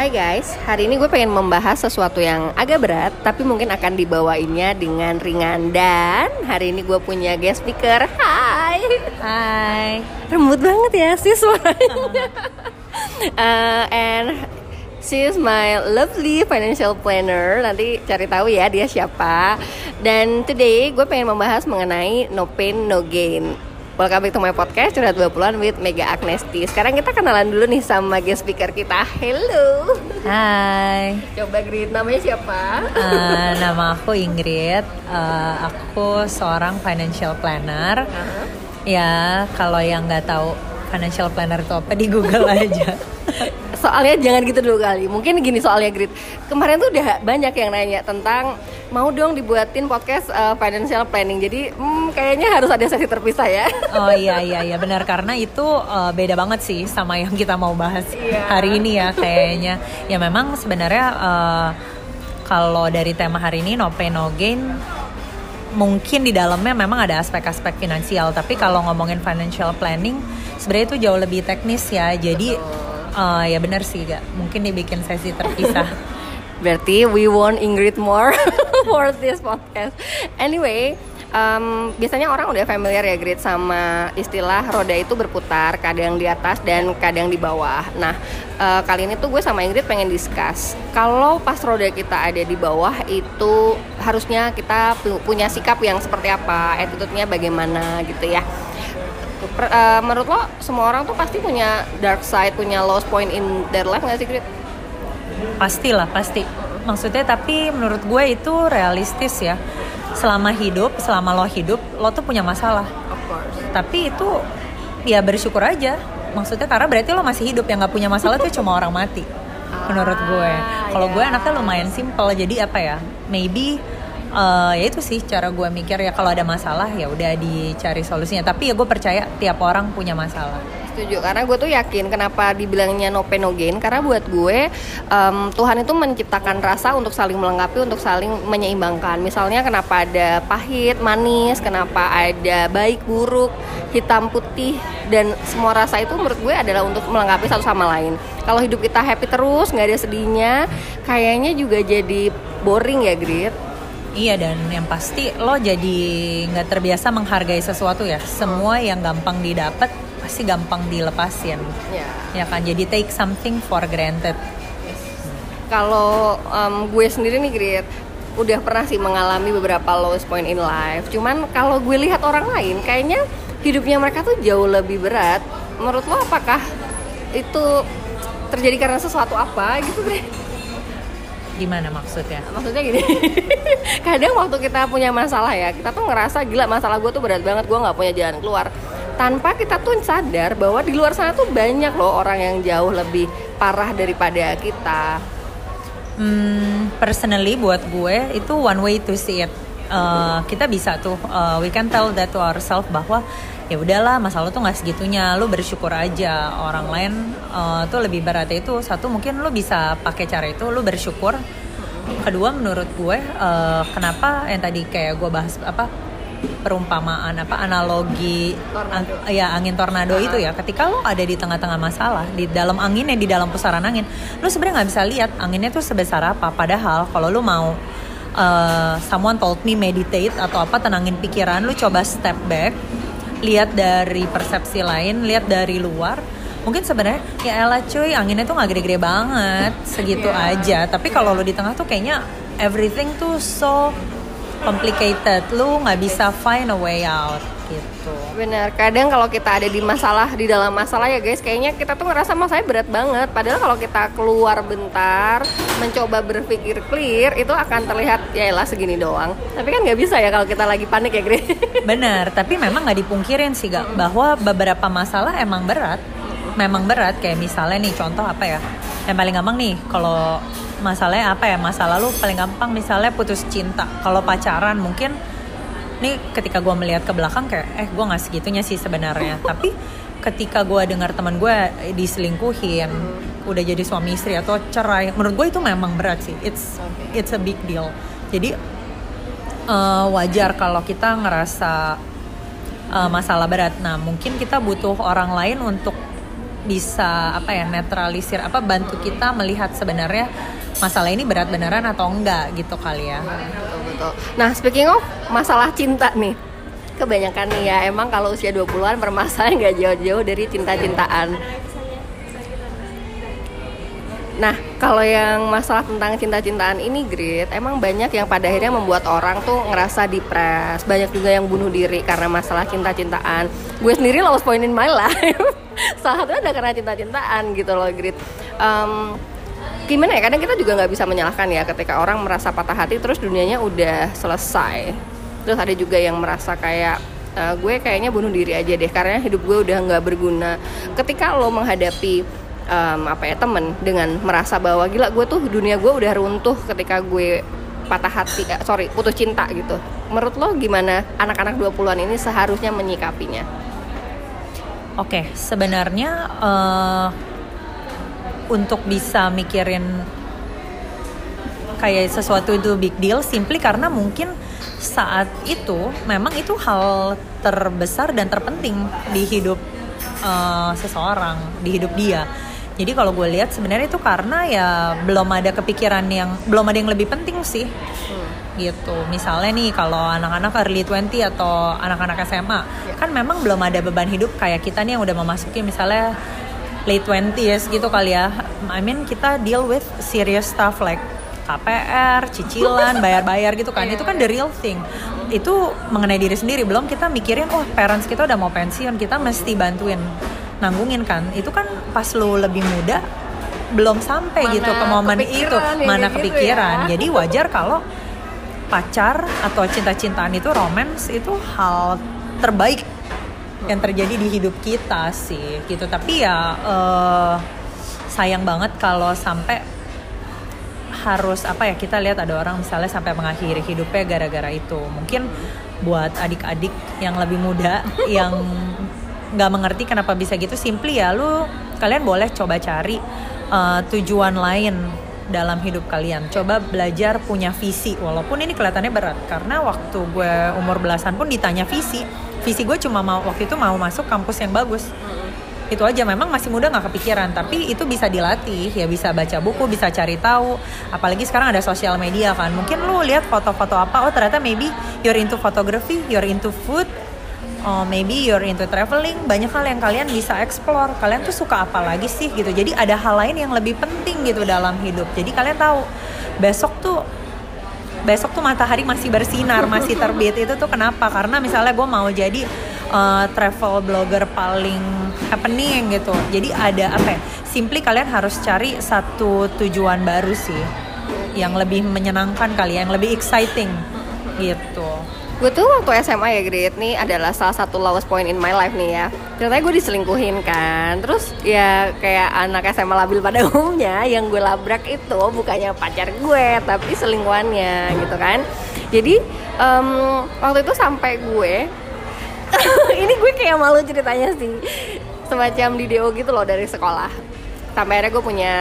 Hai guys, hari ini gue pengen membahas sesuatu yang agak berat, tapi mungkin akan dibawainnya dengan ringan. Dan hari ini gue punya guest speaker. Hai. Rembut banget ya sis suaranya. And she's my lovely financial planner. Nanti cari tahu ya dia siapa. Dan today gue pengen membahas mengenai no pain no gain. Welcome back to my podcast Curhat 20-an with Mega Agnesti. Sekarang kita kenalan dulu nih sama guest speaker kita. Hello. Hai. Coba greet, namanya siapa? Nama aku Ingrid. Aku seorang financial planner. Ya, kalau yang nggak tahu financial planner itu apa, di Google aja. Soalnya jangan gitu dulu kali. Mungkin gini soalnya Grit, kemarin tuh udah banyak yang nanya tentang mau dong dibuatin podcast financial planning. Jadi kayaknya harus ada sesi terpisah ya. Oh iya benar, karena itu beda banget sih sama yang kita mau bahas hari ini ya kayaknya. Ya memang sebenarnya kalau dari tema hari ini no pain no gain, mungkin di dalamnya memang ada aspek-aspek finansial. Tapi kalau ngomongin financial planning sebenarnya itu jauh lebih teknis ya. Jadi ya benar sih, gak mungkin dibikin sesi terpisah. Berarti we want Ingrid more for this podcast. Anyway, biasanya orang udah familiar ya Ingrid sama istilah roda itu berputar, kadang di atas dan kadang di bawah. Nah, kali ini tuh gue sama Ingrid pengen discuss, kalau pas roda kita ada di bawah itu harusnya kita punya sikap yang seperti apa, attitude-nya bagaimana gitu ya. Menurut lo semua orang tuh pasti punya dark side, punya low point in their life nggak sih Grit? Pastilah, pasti. Maksudnya tapi menurut gue itu realistis ya. Selama lo hidup, lo tuh punya masalah. Of course. Tapi itu ya bersyukur aja. Maksudnya karena berarti lo masih hidup. Yang nggak punya masalah tuh cuma orang mati. Menurut gue. Kalau gue anaknya lumayan simple. Jadi apa ya? Maybe. Ya itu sih cara gue mikir ya, kalau ada masalah ya udah dicari solusinya. Tapi ya gue percaya tiap orang punya masalah. Setuju, karena gue tuh yakin kenapa dibilangnya no pain no gain, karena buat gue Tuhan itu menciptakan rasa untuk saling melengkapi, untuk saling menyeimbangkan. Misalnya kenapa ada pahit, manis, kenapa ada baik, buruk, hitam, putih, dan semua rasa itu menurut gue adalah untuk melengkapi satu sama lain. Kalau hidup kita happy terus, gak ada sedihnya, kayaknya juga jadi boring ya Grit. Iya, dan yang pasti lo jadi nggak terbiasa menghargai sesuatu ya. Semua yang gampang didapat pasti gampang dilepasin. Ya kan, jadi take something for granted. Kalau gue sendiri nih Grit, udah pernah sih mengalami beberapa lowest point in life. Cuman kalau gue lihat orang lain, kayaknya hidupnya mereka tuh jauh lebih berat. Menurut lo apakah itu terjadi karena sesuatu apa gitu Grit? Gimana maksudnya? Maksudnya gini, kadang waktu kita punya masalah ya, kita tuh ngerasa gila masalah gue tuh berat banget, gue gak punya jalan keluar. Tanpa kita tuh sadar bahwa di luar sana tuh banyak loh orang yang jauh lebih parah daripada kita. Personally buat gue itu one way to see it. Kita bisa tuh, we can tell that to ourselves bahwa ya udahlah, masalah tuh gak segitunya, lu bersyukur aja. Orang lain tuh lebih berat. Itu satu, mungkin lu bisa pakai cara itu, lu bersyukur. Kedua, menurut gue kenapa yang tadi kayak gue bahas perumpamaan, analogi angin tornado itu ya. Ketika lo ada di tengah-tengah masalah, di dalam anginnya, di dalam pusaran angin, lo sebenarnya nggak bisa lihat anginnya tuh sebesar apa. Padahal kalau lo mau someone told me meditate atau tenangin pikiran, lo coba step back, lihat dari persepsi lain, lihat dari luar, mungkin sebenarnya ya elah cuy, anginnya tuh nggak gede-gede banget, segitu aja. Tapi kalau lo di tengah tuh kayaknya everything tuh so complicated, lu nggak bisa find a way out gitu. Benar, kadang kalau kita ada di masalah, di dalam masalah ya guys, kayaknya kita tuh ngerasa masalahnya berat banget. Padahal kalau kita keluar bentar, mencoba berpikir clear, itu akan terlihat ya elah segini doang. Tapi kan nggak bisa ya kalau kita lagi panik ya Gris. Benar, tapi memang nggak dipungkirin sih gak, bahwa beberapa masalah emang berat. Memang berat, kayak misalnya nih contoh apa ya? Yang paling gampang nih kalau masalahnya apa ya, masa lalu paling gampang misalnya putus cinta. Kalau pacaran mungkin nih ketika gue melihat ke belakang kayak gue nggak segitunya sih sebenarnya. Tapi ketika gue dengar teman gue diselingkuhin, udah jadi suami istri atau cerai, menurut gue itu memang berat sih. It's a big deal. Jadi wajar kalau kita ngerasa masalah berat. Nah mungkin kita butuh orang lain untuk bisa netralisir, bantu kita melihat sebenarnya masalah ini berat beneran atau enggak gitu kali ya. Betul. Nah, speaking of masalah cinta nih, kebanyakan nih ya emang kalau usia 20-an permasalahan nggak jauh-jauh dari cinta-cintaan. Nah, kalau yang masalah tentang cinta-cintaan ini, Grit, emang banyak yang pada akhirnya membuat orang tuh ngerasa depres. Banyak juga yang bunuh diri karena masalah cinta-cintaan. Gue sendiri lost point in my life. Salah satunya ada karena cinta-cintaan gitu loh, Grit. Gimana ya, kadang kita juga nggak bisa menyalahkan ya ketika orang merasa patah hati terus dunianya udah selesai. Terus ada juga yang merasa kayak, gue kayaknya bunuh diri aja deh karena hidup gue udah nggak berguna. Ketika lo menghadapi temen dengan merasa bahwa gila gue tuh dunia gue udah runtuh ketika gue putus cinta gitu. Menurut lo gimana anak-anak 20-an ini seharusnya menyikapinya? Oke, sebenarnya untuk bisa mikirin kayak sesuatu itu big deal simply karena mungkin saat itu memang itu hal terbesar dan terpenting di hidup seseorang, di hidup dia. Jadi kalau gue lihat sebenarnya itu karena ya belum ada kepikiran yang, belum ada yang lebih penting sih. Gitu. Misalnya nih kalau anak-anak early 20 atau anak-anak SMA, kan memang belum ada beban hidup kayak kita nih yang udah memasuki misalnya late 20s gitu kali ya. Kita deal with serious stuff like KPR, cicilan, bayar-bayar gitu kan. Itu kan the real thing. Itu mengenai diri sendiri, belum kita mikirin, oh parents kita udah mau pensiun, kita mesti bantuin nanggungin kan. Itu kan pas lo lebih muda belum sampai mana gitu ke momen itu, mana kepikiran gitu ya. Jadi wajar kalau pacar atau cinta-cintaan itu, romance itu hal terbaik yang terjadi di hidup kita sih gitu. Tapi ya sayang banget kalau sampai harus kita lihat ada orang misalnya sampai mengakhiri hidupnya gara-gara itu. Mungkin buat adik-adik yang lebih muda yang nggak mengerti kenapa bisa gitu, simply ya kalian boleh coba cari tujuan lain dalam hidup kalian. Coba belajar punya visi, walaupun ini kelihatannya berat karena waktu gue umur belasan pun ditanya visi gue cuma mau waktu itu mau masuk kampus yang bagus. Itu aja, memang masih muda nggak kepikiran, tapi itu bisa dilatih ya, bisa baca buku, bisa cari tahu. Apalagi sekarang ada sosial media kan, mungkin lu lihat foto-foto apa, oh ternyata maybe you're into photography, you're into food, oh maybe you're into traveling. Banyak hal yang kalian bisa explore. Kalian tuh suka apa lagi sih gitu. Jadi ada hal lain yang lebih penting gitu dalam hidup. Jadi kalian tahu besok tuh matahari masih bersinar, masih terbit. Itu tuh kenapa? Karena misalnya gue mau jadi travel blogger paling happening gitu. Jadi ada simply kalian harus cari satu tujuan baru sih, yang lebih menyenangkan kalian, yang lebih exciting gitu. Gue tuh waktu SMA ya, Grit, nih adalah salah satu lowest point in my life nih ya. Ceritanya gue diselingkuhin kan. Terus ya kayak anak SMA labil pada umumnya, yang gue labrak itu bukannya pacar gue, tapi selingkuhannya gitu kan. Jadi waktu itu sampai gue ini gue kayak malu ceritanya sih, semacam di DO gitu loh dari sekolah. Sampai akhirnya gue punya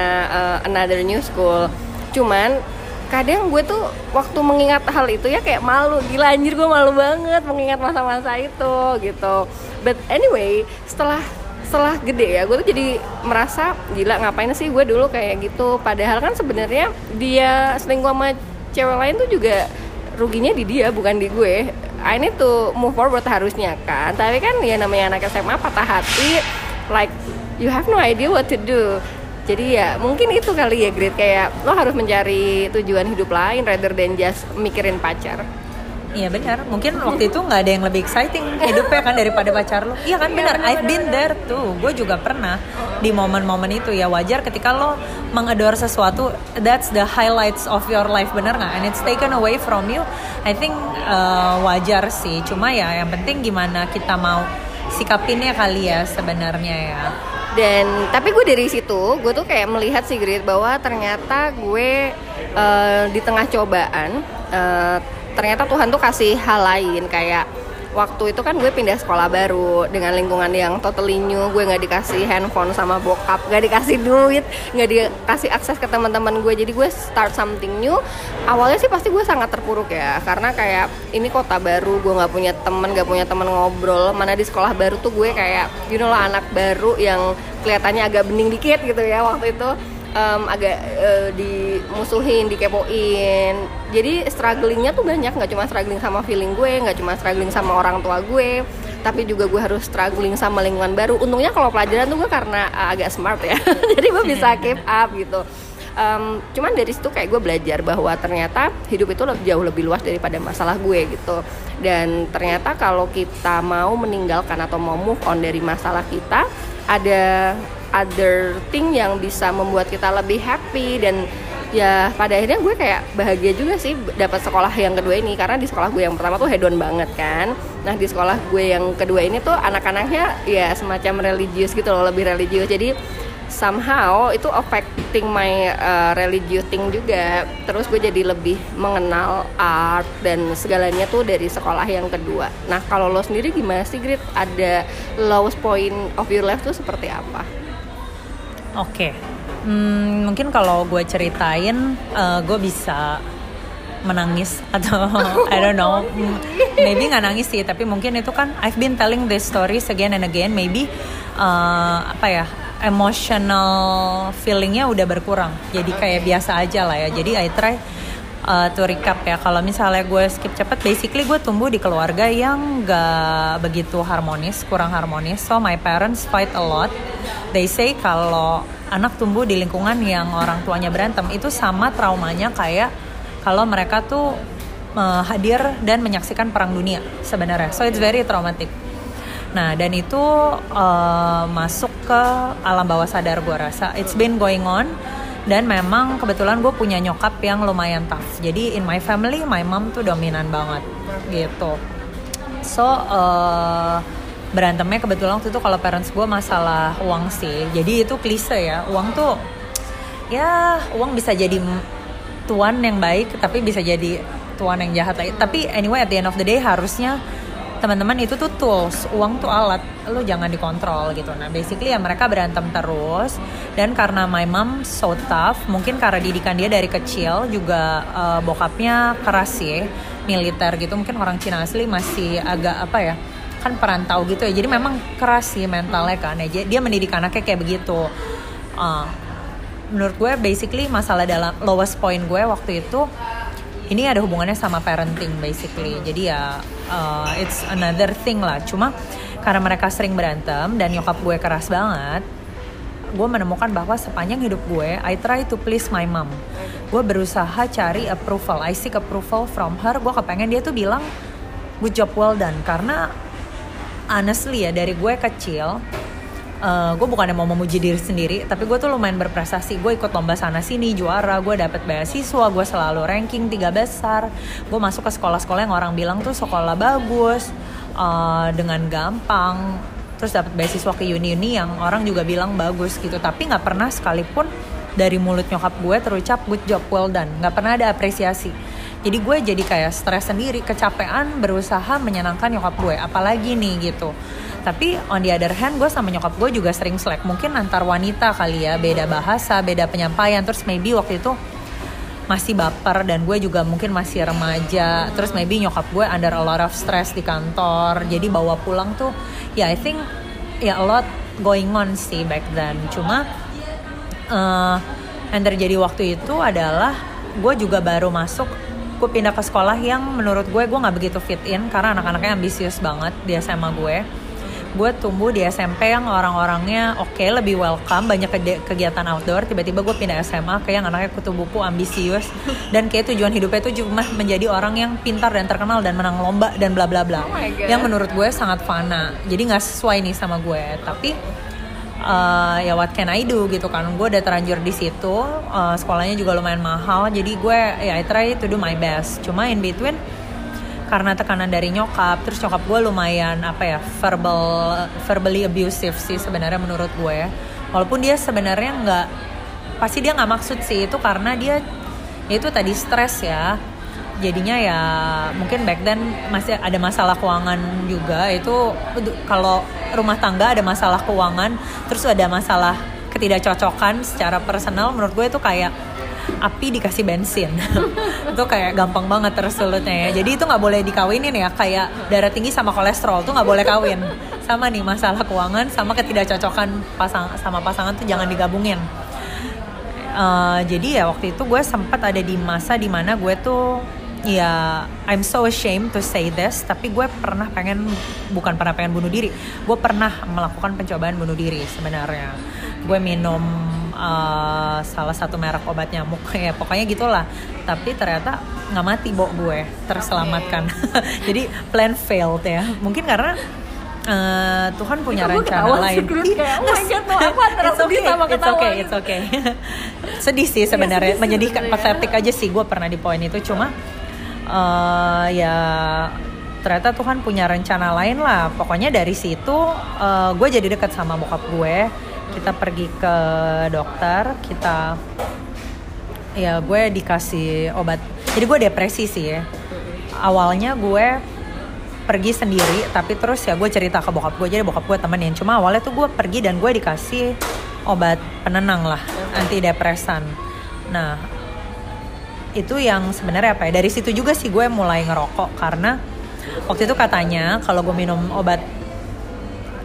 another new school. Cuman kadang gue tuh waktu mengingat hal itu ya kayak malu, gila anjir gue malu banget mengingat masa-masa itu gitu. But anyway, setelah gede ya, gue tuh jadi merasa gila ngapain sih gue dulu kayak gitu. Padahal kan sebenarnya dia selingkuh sama cewek lain tuh juga ruginya di dia bukan di gue. I need to move forward harusnya kan. Tapi kan ya namanya anak SMA patah hati, like you have no idea what to do. Jadi ya mungkin itu kali ya, Grit, kayak lo harus mencari tujuan hidup lain rather than just mikirin pacar. Iya benar, mungkin waktu itu gak ada yang lebih exciting hidupnya kan daripada pacar lo. Iya kan benar, I've been there too, gue juga pernah di momen-momen itu ya. Wajar ketika lo mengadore sesuatu, that's the highlights of your life, benar gak? And it's taken away from you, I think wajar sih. Cuma ya yang penting gimana kita mau sikapinnya kali ya sebenarnya ya. Dan tapi gue dari situ, gue tuh kayak melihat sih, Grit, bahwa ternyata gue di tengah cobaan ternyata Tuhan tuh kasih hal lain. Kayak waktu itu kan gue pindah sekolah baru dengan lingkungan yang totally new. Gue gak dikasih handphone sama bokap, gak dikasih duit, gak dikasih akses ke teman-teman gue. Jadi gue start something new. Awalnya sih pasti gue sangat terpuruk ya, karena kayak ini kota baru, gue gak punya teman, gak punya teman ngobrol. Mana di sekolah baru tuh gue kayak you know lah, anak baru yang kelihatannya agak bening dikit gitu ya waktu itu. Agak dimusuhin, dikepoin. Jadi strugglingnya tuh banyak, gak cuma struggling sama feeling gue, gak cuma struggling sama orang tua gue, tapi juga gue harus struggling sama lingkungan baru. Untungnya kalau pelajaran tuh gue karena agak smart ya jadi gue bisa keep up gitu. Cuman dari situ kayak gue belajar bahwa ternyata hidup itu jauh lebih luas daripada masalah gue gitu. Dan ternyata kalau kita mau meninggalkan atau mau move on dari masalah kita, ada other thing yang bisa membuat kita lebih happy. Dan ya pada akhirnya gue kayak bahagia juga sih dapat sekolah yang kedua ini, karena di sekolah gue yang pertama tuh hedon banget kan. Nah di sekolah gue yang kedua ini tuh anak-anaknya ya semacam religius gitu loh, lebih religius. Jadi somehow itu affecting my religious thing juga. Terus gue jadi lebih mengenal art dan segalanya tuh dari sekolah yang kedua. Nah kalau lo sendiri gimana sih Grit, ada lowest point of your life tuh seperti apa? Oke, mungkin kalau gue ceritain, gue bisa menangis atau I don't know, maybe nggak nangis sih, tapi mungkin itu kan I've been telling these stories again and again, maybe emotional feelingnya udah berkurang, jadi kayak biasa aja lah ya. Jadi I try to recap ya, kalau misalnya gue skip cepet, basically gue tumbuh di keluarga yang nggak begitu harmonis, kurang harmonis, so my parents fight a lot. They say kalau anak tumbuh di lingkungan yang orang tuanya berantem itu sama traumanya kayak kalau mereka tuh hadir dan menyaksikan perang dunia sebenarnya. So it's very traumatic. Nah dan itu masuk ke alam bawah sadar gue rasa. It's been going on. Dan memang kebetulan gue punya nyokap yang lumayan tough. Jadi in my family my mom tuh dominan banget gitu. So berantemnya kebetulan waktu itu kalau parents gue masalah uang sih. Jadi itu klise ya, uang tuh ya uang bisa jadi tuan yang baik tapi bisa jadi tuan yang jahat. Tapi anyway at the end of the day harusnya teman-teman itu tuh tools, uang tuh alat, lo jangan dikontrol gitu. Nah basically ya mereka berantem terus. Dan karena my mom so tough, mungkin karena didikan dia dari kecil juga bokapnya keras sih, militer gitu. Mungkin orang Cina asli masih agak apa ya, kan perantau gitu ya, jadi memang keras sih mentalnya kan ya, dia mendidik anaknya kayak begitu. Menurut gue basically masalah dalam lowest point gue waktu itu ini ada hubungannya sama parenting basically. Jadi ya it's another thing lah, cuma karena mereka sering berantem dan nyokap gue keras banget, gue menemukan bahwa sepanjang hidup gue I try to please my mom. Gue berusaha cari approval, I seek approval from her. Gue kepengen dia tuh bilang good job, well done, karena honestly ya dari gue kecil, gue bukannya mau memuji diri sendiri, tapi gue tuh lumayan berprestasi. Gue ikut lomba sana sini, juara, gue dapet beasiswa, gue selalu ranking 3 besar. Gue masuk ke sekolah-sekolah yang orang bilang tuh sekolah bagus, dengan gampang. Terus dapet beasiswa ke uni-uni yang orang juga bilang bagus gitu. Tapi gak pernah sekalipun dari mulut nyokap gue terucap good job, well done. Gak pernah ada apresiasi. Jadi gue jadi kayak stres sendiri, kecapean berusaha menyenangkan nyokap gue, apalagi nih gitu. Tapi on the other hand, gue sama nyokap gue juga sering slack. Mungkin antar wanita kali ya, beda bahasa, beda penyampaian. Terus maybe waktu itu masih baper dan gue juga mungkin masih remaja. Terus maybe nyokap gue under a lot of stress di kantor. Jadi bawa pulang tuh, ya I think ya a lot going on sih back then. Cuma yang terjadi waktu itu adalah gue juga baru masuk, gue pindah ke sekolah yang menurut gue gak begitu fit in karena anak-anaknya ambisius banget di SMA gue. Gue tumbuh di SMP yang orang-orangnya oke, lebih welcome, banyak kegiatan outdoor. Tiba-tiba gue pindah SMA ke yang anaknya kutu buku, ambisius, dan kayak tujuan hidupnya itu cuma menjadi orang yang pintar dan terkenal dan menang lomba dan bla bla bla, yang menurut gue sangat fana. Jadi gak sesuai nih sama gue, tapi ya what can I do gitu kan. Gue udah terlanjur di situ, sekolahnya juga lumayan mahal. Jadi gue ya I try to do my best. Cuma in between karena tekanan dari nyokap, terus nyokap gue lumayan apa ya, verbally abusive sih sebenarnya menurut gue. Walaupun dia sebenarnya nggak, pasti dia nggak maksud sih itu, karena dia itu tadi stres ya. jadinya ya mungkin back then masih ada masalah keuangan juga. Itu kalau rumah tangga ada masalah keuangan, terus ada masalah ketidakcocokan secara personal, menurut gue itu kayak api dikasih bensin. Itu kayak gampang banget tersulutnya ya. Jadi itu gak boleh dikawinin ya. Kayak darah tinggi sama kolesterol tuh gak boleh kawin. Sama nih, masalah keuangan sama ketidakcocokan sama pasangan tuh jangan digabungin. Jadi ya waktu itu gue sempat ada di masa dimana gue tuh ya, I'm so ashamed to say this, tapi gue bukan pernah pengen bunuh diri. Gue pernah melakukan pencobaan bunuh diri sebenarnya. Gue minum salah satu merek obat nyamuk ya, pokoknya gitulah, tapi ternyata nggak mati, gue terselamatkan. Okay. Jadi plan failed ya, mungkin karena Tuhan punya rencana lain. It's okay. Sedih sih sebenarnya, menyedihkan, pathetic aja sih gue pernah di poin itu, cuma ya ternyata Tuhan punya rencana lain lah. Pokoknya dari situ gue jadi dekat sama bokap gue. Kita pergi ke dokter, gue dikasih obat. Jadi gue depresi sih ya. Awalnya gue pergi sendiri, tapi terus ya gue cerita ke bokap gue, jadi bokap gue temenin. Cuma awalnya tuh gue pergi dan gue dikasih obat penenang lah, antidepresan. Nah, itu yang sebenarnya apa ya, dari situ juga sih gue mulai ngerokok. Karena waktu itu katanya kalau gue minum obat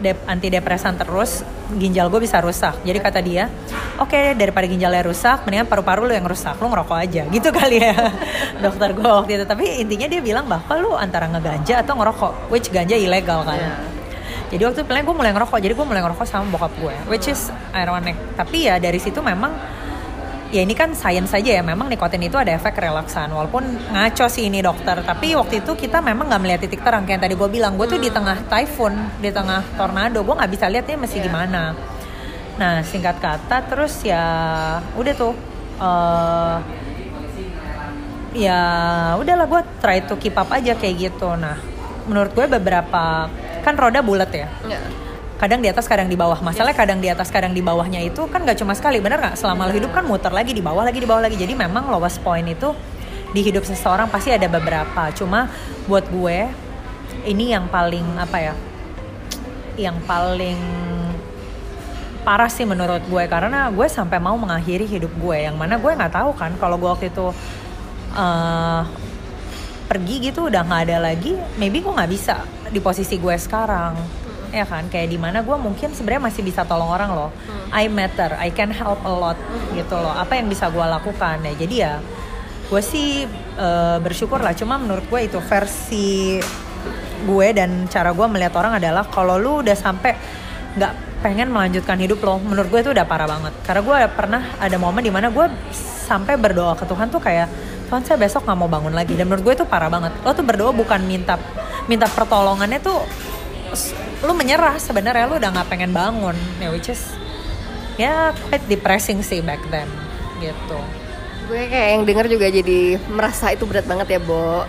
antidepresan terus, ginjal gue bisa rusak. Jadi kata dia, oke, daripada ginjalnya rusak, mendingan paru-paru lu yang rusak, lu ngerokok aja gitu kali ya. Dokter gue waktu itu. Tapi intinya dia bilang bahwa lu antara ngeganja atau ngerokok, which ganja ilegal kan. Yeah. Jadi waktu itu gue mulai ngerokok. Jadi gue mulai ngerokok sama bokap gue, which is ironic. Tapi ya dari situ memang, ya ini kan sains aja ya, memang nikotin itu ada efek relaksan. Walaupun ngaco sih ini dokter, tapi waktu itu kita memang gak melihat titik terang. Kayak yang tadi gue bilang, gue tuh di tengah typhoon, di tengah tornado, gue gak bisa lihat ini mesti gimana. Nah singkat kata, terus ya udah tuh, ya udahlah gue try to keep up aja kayak gitu. Nah menurut gue beberapa, kan roda bulat ya, kadang di atas kadang di bawah. Masalahnya kadang di atas kadang di bawahnya itu kan gak cuma sekali, bener gak? Selama lo hidup kan muter lagi, di bawah lagi, di bawah lagi. Jadi memang lowest point itu di hidup seseorang pasti ada beberapa. Cuma buat gue ini yang paling apa ya, yang paling parah sih menurut gue, karena gue sampai mau mengakhiri hidup gue, yang mana gue gak tahu kan kalau gue waktu itu pergi gitu udah gak ada lagi, maybe gue gak bisa di posisi gue sekarang. Ya kan, kayak dimana gue mungkin sebenarnya masih bisa tolong orang loh. I matter, I can help a lot gitu loh. Apa yang bisa gue lakukan ya. Jadi ya gue sih bersyukur lah. Cuma menurut gue itu versi gue dan cara gue melihat orang adalah kalau lu udah sampai gak pengen melanjutkan hidup lo, menurut gue itu udah parah banget. Karena gue pernah ada momen dimana gue sampai berdoa ke Tuhan tuh kayak, Tuhan saya besok gak mau bangun lagi. Dan menurut gue itu parah banget. Lo tuh berdoa bukan minta pertolongannya tuh, lu menyerah sebenarnya, lu udah nggak pengen bangun ya, which is ya quite depressing sih back then gitu. Gue kayak yang denger juga jadi merasa itu berat banget ya, Bo.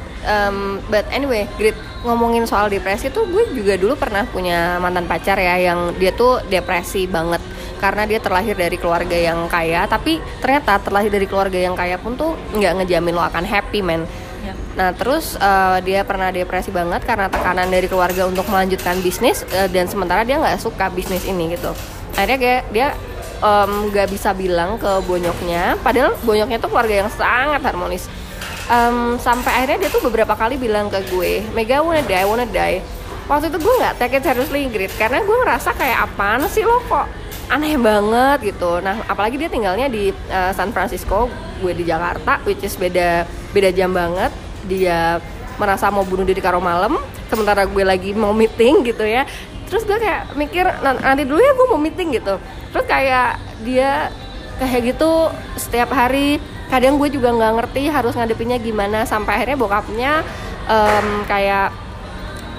But anyway, Grit, ngomongin soal depresi tuh gue juga dulu pernah punya mantan pacar ya, yang dia tuh depresi banget karena dia terlahir dari keluarga yang kaya, tapi ternyata terlahir dari keluarga yang kaya pun tuh nggak ngejamin lo akan happy, man. Nah terus dia pernah depresi banget karena tekanan dari keluarga untuk melanjutkan bisnis, dan sementara dia gak suka bisnis ini gitu. Akhirnya dia gak bisa bilang ke bonyoknya, padahal bonyoknya tuh keluarga yang sangat harmonis. Sampai akhirnya dia tuh beberapa kali bilang ke gue, Mega, I wanna die. Waktu itu gue gak take it seriously, Ingrid, karena gue ngerasa kayak apaan sih lo, kok aneh banget gitu. Nah apalagi dia tinggalnya di San Francisco, gue di Jakarta, which is beda jam banget. Dia merasa mau bunuh diri karo malam, sementara gue lagi mau meeting gitu ya. Terus gue kayak mikir, nanti dulu ya gue mau meeting gitu. Terus kayak dia kayak gitu setiap hari. Kadang gue juga gak ngerti harus ngadepinnya gimana. Sampai akhirnya bokapnya kayak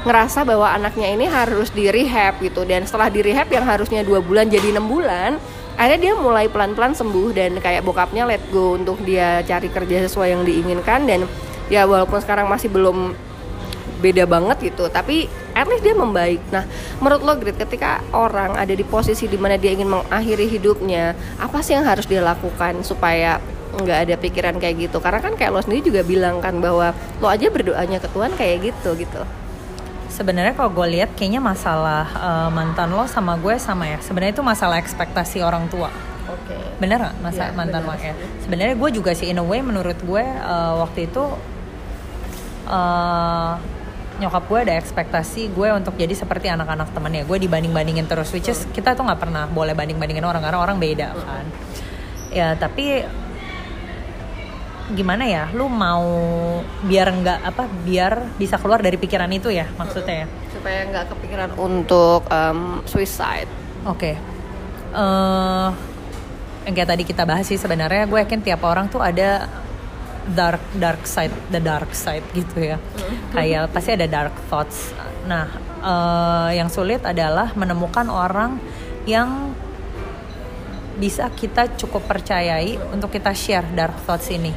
ngerasa bahwa anaknya ini harus di rehab gitu. Dan setelah di rehab yang harusnya 2 bulan jadi 6 bulan, akhirnya dia mulai pelan-pelan sembuh. Dan kayak bokapnya let go untuk dia cari kerja sesuai yang diinginkan. Dan ya walaupun sekarang masih belum beda banget gitu, tapi at least dia membaik. Nah, menurut lo Grit, ketika orang ada di posisi dimana dia ingin mengakhiri hidupnya, apa sih yang harus dia lakukan supaya nggak ada pikiran kayak gitu. Karena kan kayak lo sendiri juga bilang kan bahwa lo aja berdoanya ke Tuhan kayak gitu. Sebenarnya kalau gue lihat kayaknya masalah mantan lo sama gue sama ya. Sebenarnya itu masalah ekspektasi orang tua. Okay. Bener nggak masalah ya, mantan lo ya? Sebenarnya gue juga sih in a way menurut gue waktu itu nyokap gue ada ekspektasi gue untuk jadi seperti anak-anak temennya. Gue dibanding-bandingin terus, which is kita tuh nggak pernah boleh banding-bandingin orang karena orang beda kan. Ya tapi gimana ya, lu mau biar nggak apa, biar bisa keluar dari pikiran itu ya maksudnya ya? Supaya nggak kepikiran untuk suicide. Oke. Yang kayak tadi kita bahas sih, sebenarnya gue yakin tiap orang tuh ada dark side gitu ya. Kayak pasti ada dark thoughts. Nah, yang sulit adalah menemukan orang yang bisa kita cukup percayai untuk kita share dark thoughts ini.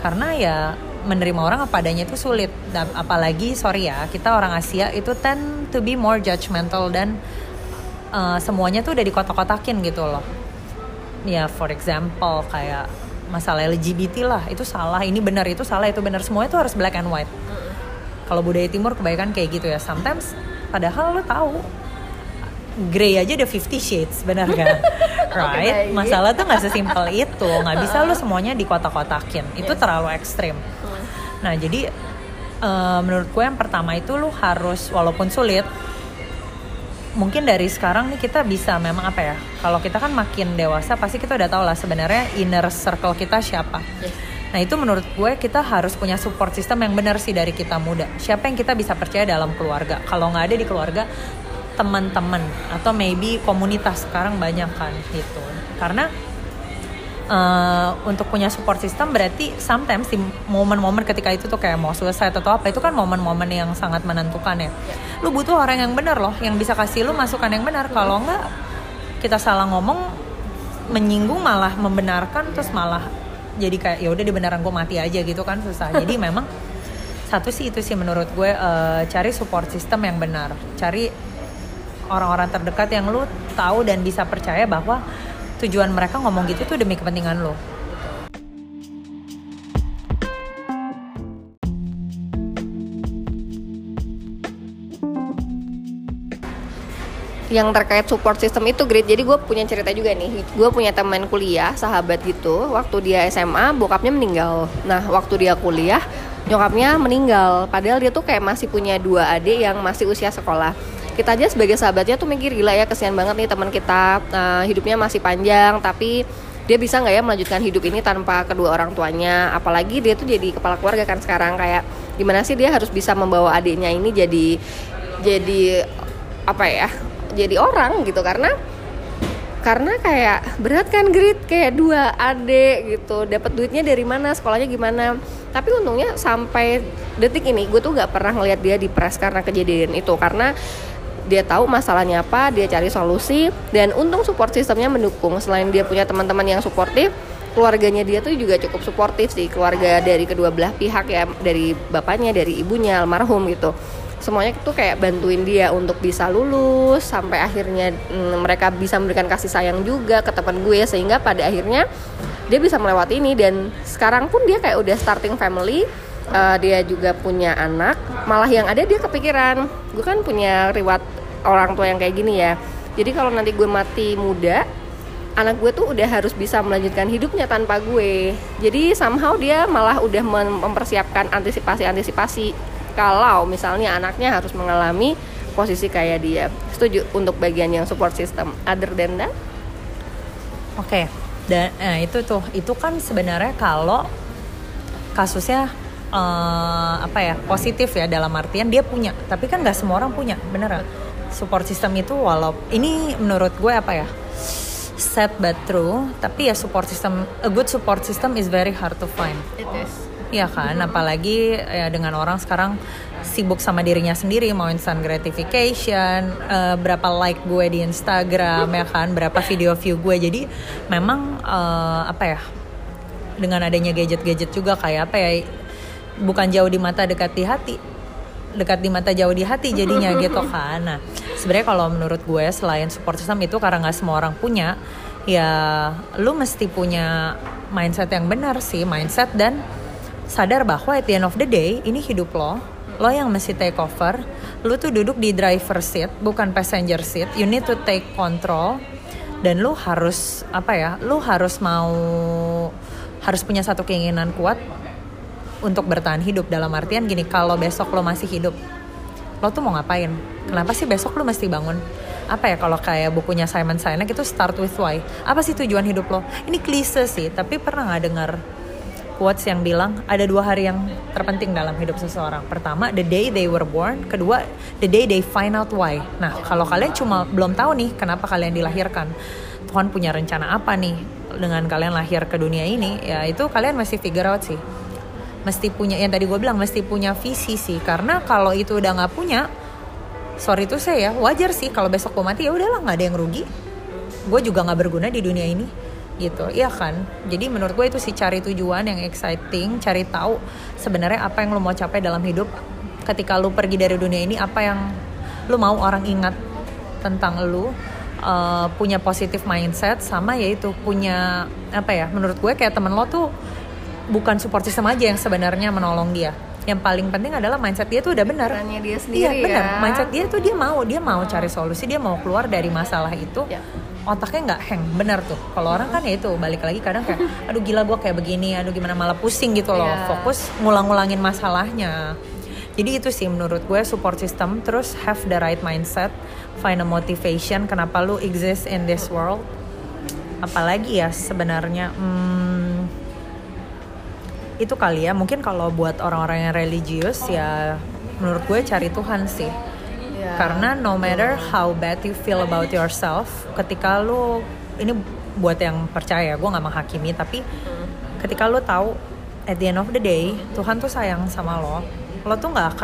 Karena ya menerima orang apa adanya itu sulit. Dan apalagi sorry ya, kita orang Asia itu tend to be more judgmental dan semuanya tuh udah dikotak-kotakin gitu loh. Ya for example kayak masalah LGBT lah, itu salah, ini benar, itu salah, itu benar, semuanya itu harus black and white. Kalau budaya timur kebanyakan kayak gitu ya. Sometimes padahal lo tahu grey aja ada 50 shades, benar kan? Right? Okay, masalah tuh nggak sesimpel itu, nggak bisa lo semuanya dikotak-kotakin, itu terlalu ekstrim. Nah jadi menurut gue yang pertama itu lo harus, walaupun sulit, mungkin dari sekarang nih kita bisa memang apa ya, kalau kita kan makin dewasa pasti kita udah tahu lah sebenarnya inner circle kita siapa. Nah itu menurut gue kita harus punya support system yang benar sih dari kita muda. Siapa yang kita bisa percaya dalam keluarga, kalau nggak ada di keluarga teman-teman atau maybe komunitas sekarang banyak kan gitu. Karena untuk punya support system berarti sometimes di momen-momen ketika itu tuh kayak mau selesai atau apa, itu kan momen-momen yang sangat menentukan ya. Lu butuh orang yang benar loh, yang bisa kasih lu masukan yang benar. Kalau enggak, kita salah ngomong, menyinggung malah membenarkan, terus malah jadi kayak ya udah dibenaran gue mati aja gitu kan, susah. Jadi memang satu sih itu sih menurut gue, cari support system yang benar, cari orang-orang terdekat yang lu tahu dan bisa percaya bahwa tujuan mereka ngomong gitu tuh demi kepentingan lo. Yang terkait support system itu great. Jadi gue punya cerita juga nih. Gue punya teman kuliah, sahabat gitu. Waktu dia SMA, bokapnya meninggal. Nah, waktu dia kuliah, nyokapnya meninggal. Padahal dia tuh kayak masih punya 2 adik yang masih usia sekolah. Kita aja sebagai sahabatnya tuh mikir, gila ya, kesian banget nih teman kita, hidupnya masih panjang tapi dia bisa nggak ya melanjutkan hidup ini tanpa kedua orang tuanya. Apalagi dia tuh jadi kepala keluarga kan sekarang, kayak gimana sih dia harus bisa membawa adiknya ini jadi apa ya, jadi orang gitu. Karena kayak berat kan, grit, kayak 2 adik gitu, dapat duitnya dari mana, sekolahnya gimana. Tapi untungnya sampai detik ini gue tuh nggak pernah ngeliat dia depres karena kejadian itu, karena dia tahu masalahnya apa, dia cari solusi, dan untung support sistemnya mendukung. Selain dia punya teman-teman yang suportif, keluarganya dia tuh juga cukup suportif sih, keluarga dari kedua belah pihak ya, dari bapaknya, dari ibunya almarhum gitu. Semuanya tuh kayak bantuin dia untuk bisa lulus, sampai akhirnya mereka bisa memberikan kasih sayang juga ke teman gue, sehingga pada akhirnya dia bisa melewati ini. Dan sekarang pun dia kayak udah starting family. Dia juga punya anak. Malah yang ada dia kepikiran, gue kan punya riwayat orang tua yang kayak gini ya, jadi kalau nanti gue mati muda, anak gue tuh udah harus bisa melanjutkan hidupnya tanpa gue. Jadi somehow dia malah udah mempersiapkan antisipasi-antisipasi kalau misalnya anaknya harus mengalami posisi kayak dia. Setuju untuk bagian yang support system. Other than that, Oke. Dan itu kan sebenarnya kalau kasusnya positif ya, dalam artian dia punya, tapi kan nggak semua orang punya, bener gak? Support system itu walaupun ini menurut gue sad but true, tapi ya a good support system is very hard to find. It is. Iya kan, apalagi ya dengan orang sekarang sibuk sama dirinya sendiri, mau instant gratification, berapa like gue di Instagram ya kan, berapa video view gue. Jadi memang dengan adanya gadget-gadget juga kayak bukan jauh di mata dekat di hati, dekat di mata jauh di hati jadinya gitu kan. Nah sebenarnya kalau menurut gue selain support system itu, karena nggak semua orang punya, ya lu mesti punya mindset yang benar sih, mindset dan sadar bahwa at the end of the day ini hidup lo yang mesti take over, lu tuh duduk di driver seat bukan passenger seat, you need to take control dan lu harus harus punya satu keinginan kuat untuk bertahan hidup. Dalam artian gini, kalau besok lo masih hidup, lo tuh mau ngapain? Kenapa sih besok lo mesti bangun? Apa ya, kalau kayak bukunya Simon Sinek itu Start With Why. Apa sih tujuan hidup lo? Ini klise sih, tapi pernah gak dengar quotes yang bilang ada dua hari yang terpenting dalam hidup seseorang. Pertama, the day they were born. Kedua, the day they find out why. Nah, kalau kalian cuma belum tahu nih kenapa kalian dilahirkan, Tuhan punya rencana apa nih dengan kalian lahir ke dunia ini, ya itu kalian masih figure out sih. Mesti punya, yang tadi gue bilang, mesti punya visi sih. Karena kalau itu udah gak punya, sorry tuh saya ya, wajar sih kalau besok gue mati, ya udahlah, gak ada yang rugi. Gue juga gak berguna di dunia ini gitu, iya kan? Jadi menurut gue itu sih, cari tujuan yang exciting, cari tahu sebenarnya apa yang lo mau capai dalam hidup. Ketika lo pergi dari dunia ini, apa yang lo mau orang ingat tentang lo. Punya positive mindset, sama yaitu punya, apa ya, menurut gue kayak temen lo tuh bukan support system aja yang sebenarnya menolong dia. Yang paling penting adalah mindset dia tuh udah benar. Caranya dia sendiri ya. Benar, ya. Mindset dia tuh dia mau cari solusi, dia mau keluar dari masalah itu. Ya. Otaknya nggak hang, benar tuh. Kalau orang kan ya itu balik lagi kadang kayak, aduh gila gue kayak begini, aduh gimana, malah pusing gitu loh. Ya. Fokus ngulang-ngulangin masalahnya. Jadi itu sih menurut gue support system, terus have the right mindset, find a motivation, kenapa lu exist in this world. Apalagi ya sebenarnya, itu kali ya, mungkin kalau buat orang-orang yang religius ya menurut gue cari Tuhan sih. Yeah. Karena no matter how bad you feel about yourself, ketika lu, ini buat yang percaya, gue gak menghakimi, tapi ketika lu tahu at the end of the day Tuhan tuh sayang sama lo, lo tuh gak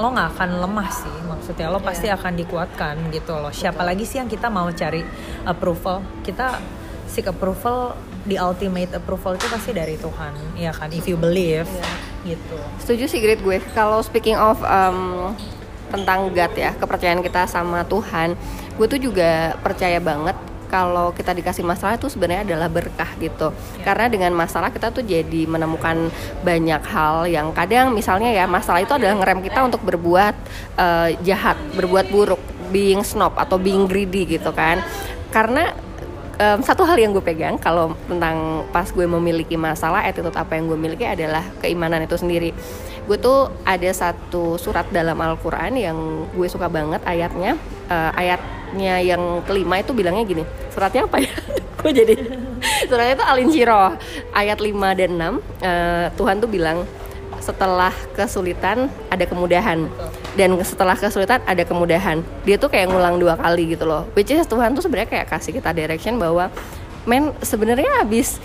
akan lemah sih, maksudnya lo pasti akan dikuatkan gitu loh. Siapa lagi sih yang kita mau cari approval? Kita seek approval, the ultimate approval itu pasti dari Tuhan, ya kan, if you believe. Gitu. Setuju sih Grit gue. Kalau speaking of tentang God ya, kepercayaan kita sama Tuhan, gue tuh juga percaya banget kalau kita dikasih masalah itu sebenarnya adalah berkah gitu. Karena dengan masalah kita tuh jadi menemukan banyak hal yang kadang misalnya ya, masalah itu adalah ngerem kita untuk berbuat jahat, berbuat buruk, being snob atau being greedy gitu kan. Karena satu hal yang gue pegang kalau tentang pas gue memiliki masalah, attitude apa yang gue miliki adalah keimanan itu sendiri. Gue tuh ada satu surat dalam Al-Quran yang gue suka banget ayatnya. Ayatnya yang kelima itu bilangnya gini, suratnya apa ya? Gue jadi suratnya itu Al-Insyirah ayat 5 dan 6. Tuhan tuh bilang, setelah kesulitan ada kemudahan, dan setelah kesulitan ada kemudahan. Dia tuh kayak ngulang dua kali gitu loh, which is Tuhan tuh sebenarnya kayak kasih kita direction bahwa men, sebenarnya abis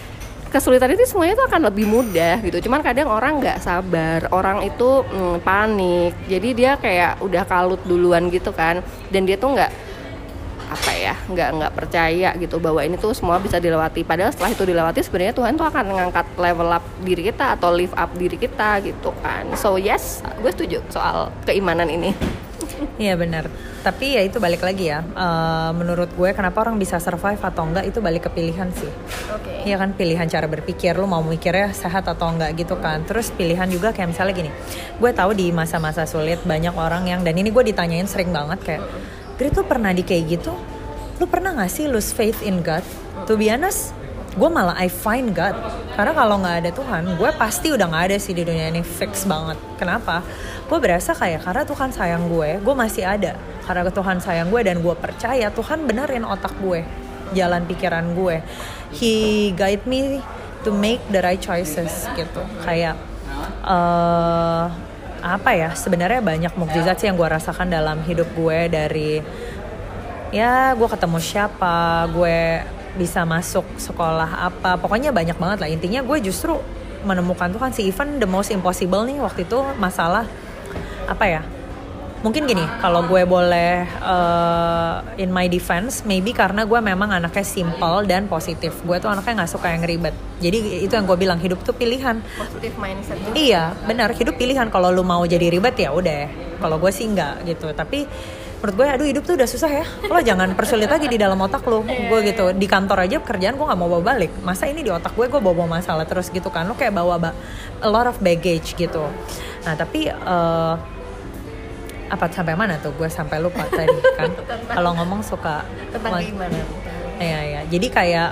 kesulitan itu semuanya tuh akan lebih mudah gitu. Cuman kadang orang nggak sabar, orang itu panik, jadi dia kayak udah kalut duluan gitu kan, dan dia tuh nggak percaya gitu bahwa ini tuh semua bisa dilewati. Padahal setelah itu dilewati sebenarnya Tuhan tuh akan ngangkat level up diri kita atau lift up diri kita gitu kan. So yes, gue setuju soal keimanan ini. Iya benar. Tapi ya itu balik lagi ya, menurut gue kenapa orang bisa survive atau enggak itu balik ke pilihan sih. Okay. Iya kan, pilihan cara berpikir, lu mau mikirnya sehat atau enggak gitu kan. Terus pilihan juga kayak misalnya gini, gue tahu di masa-masa sulit banyak orang yang, dan ini gue ditanyain sering banget kayak, Grit tuh pernah di kayak gitu, lu pernah gak sih lose faith in God? To be honest, gue malah I find God. Karena kalau gak ada Tuhan, gue pasti udah gak ada sih di dunia ini, fix banget. Kenapa? Gue berasa kayak karena Tuhan sayang gue masih ada. Karena Tuhan sayang gue dan gue percaya Tuhan benerin otak gue, jalan pikiran gue. He guide me to make the right choices gitu. Kayak sebenarnya banyak mukjizat sih yang gue rasakan dalam hidup gue. Dari ya gue ketemu siapa, gue bisa masuk sekolah apa, pokoknya banyak banget lah. Intinya gue justru menemukan Tuhan sih, even the most impossible nih waktu itu masalah apa ya, mungkin gini, kalau gue boleh in my defense, maybe karena gue memang anaknya simple dan positif. Gue tuh anaknya gak suka yang ribet, jadi itu yang gue bilang, hidup tuh pilihan. Positif mindset. Iya benar, hidup pilihan. Kalau lu mau jadi ribet ya udah, kalau gue sih enggak gitu. Tapi menurut gue aduh hidup tuh udah susah ya, lo jangan persulit lagi di dalam otak lo. Gue gitu di kantor aja pekerjaan gue nggak mau bawa balik, masa ini di otak gue bawa masalah terus gitu kan, lo kayak bawa a lot of baggage gitu. Nah tapi apa sampai mana tuh, gue sampai lupa tadi kan kalau ngomong suka tentang gimana ya jadi kayak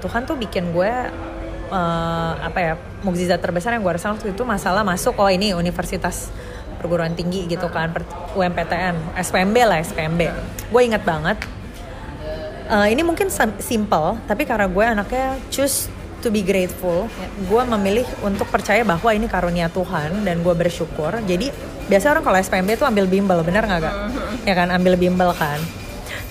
Tuhan tuh bikin gue apa ya, mukjizat terbesar yang gue rasain waktu itu masalah masuk oh ini universitas perguruan tinggi gitu kan, UMPTN, SPMB. Gue ingat banget ini mungkin simple tapi karena gue anaknya choose to be grateful, gue memilih untuk percaya bahwa ini karunia Tuhan dan gue bersyukur. Jadi biasanya orang kalau SPMB tuh ambil bimbel, bener gak kak? Ya kan, ambil bimbel kan.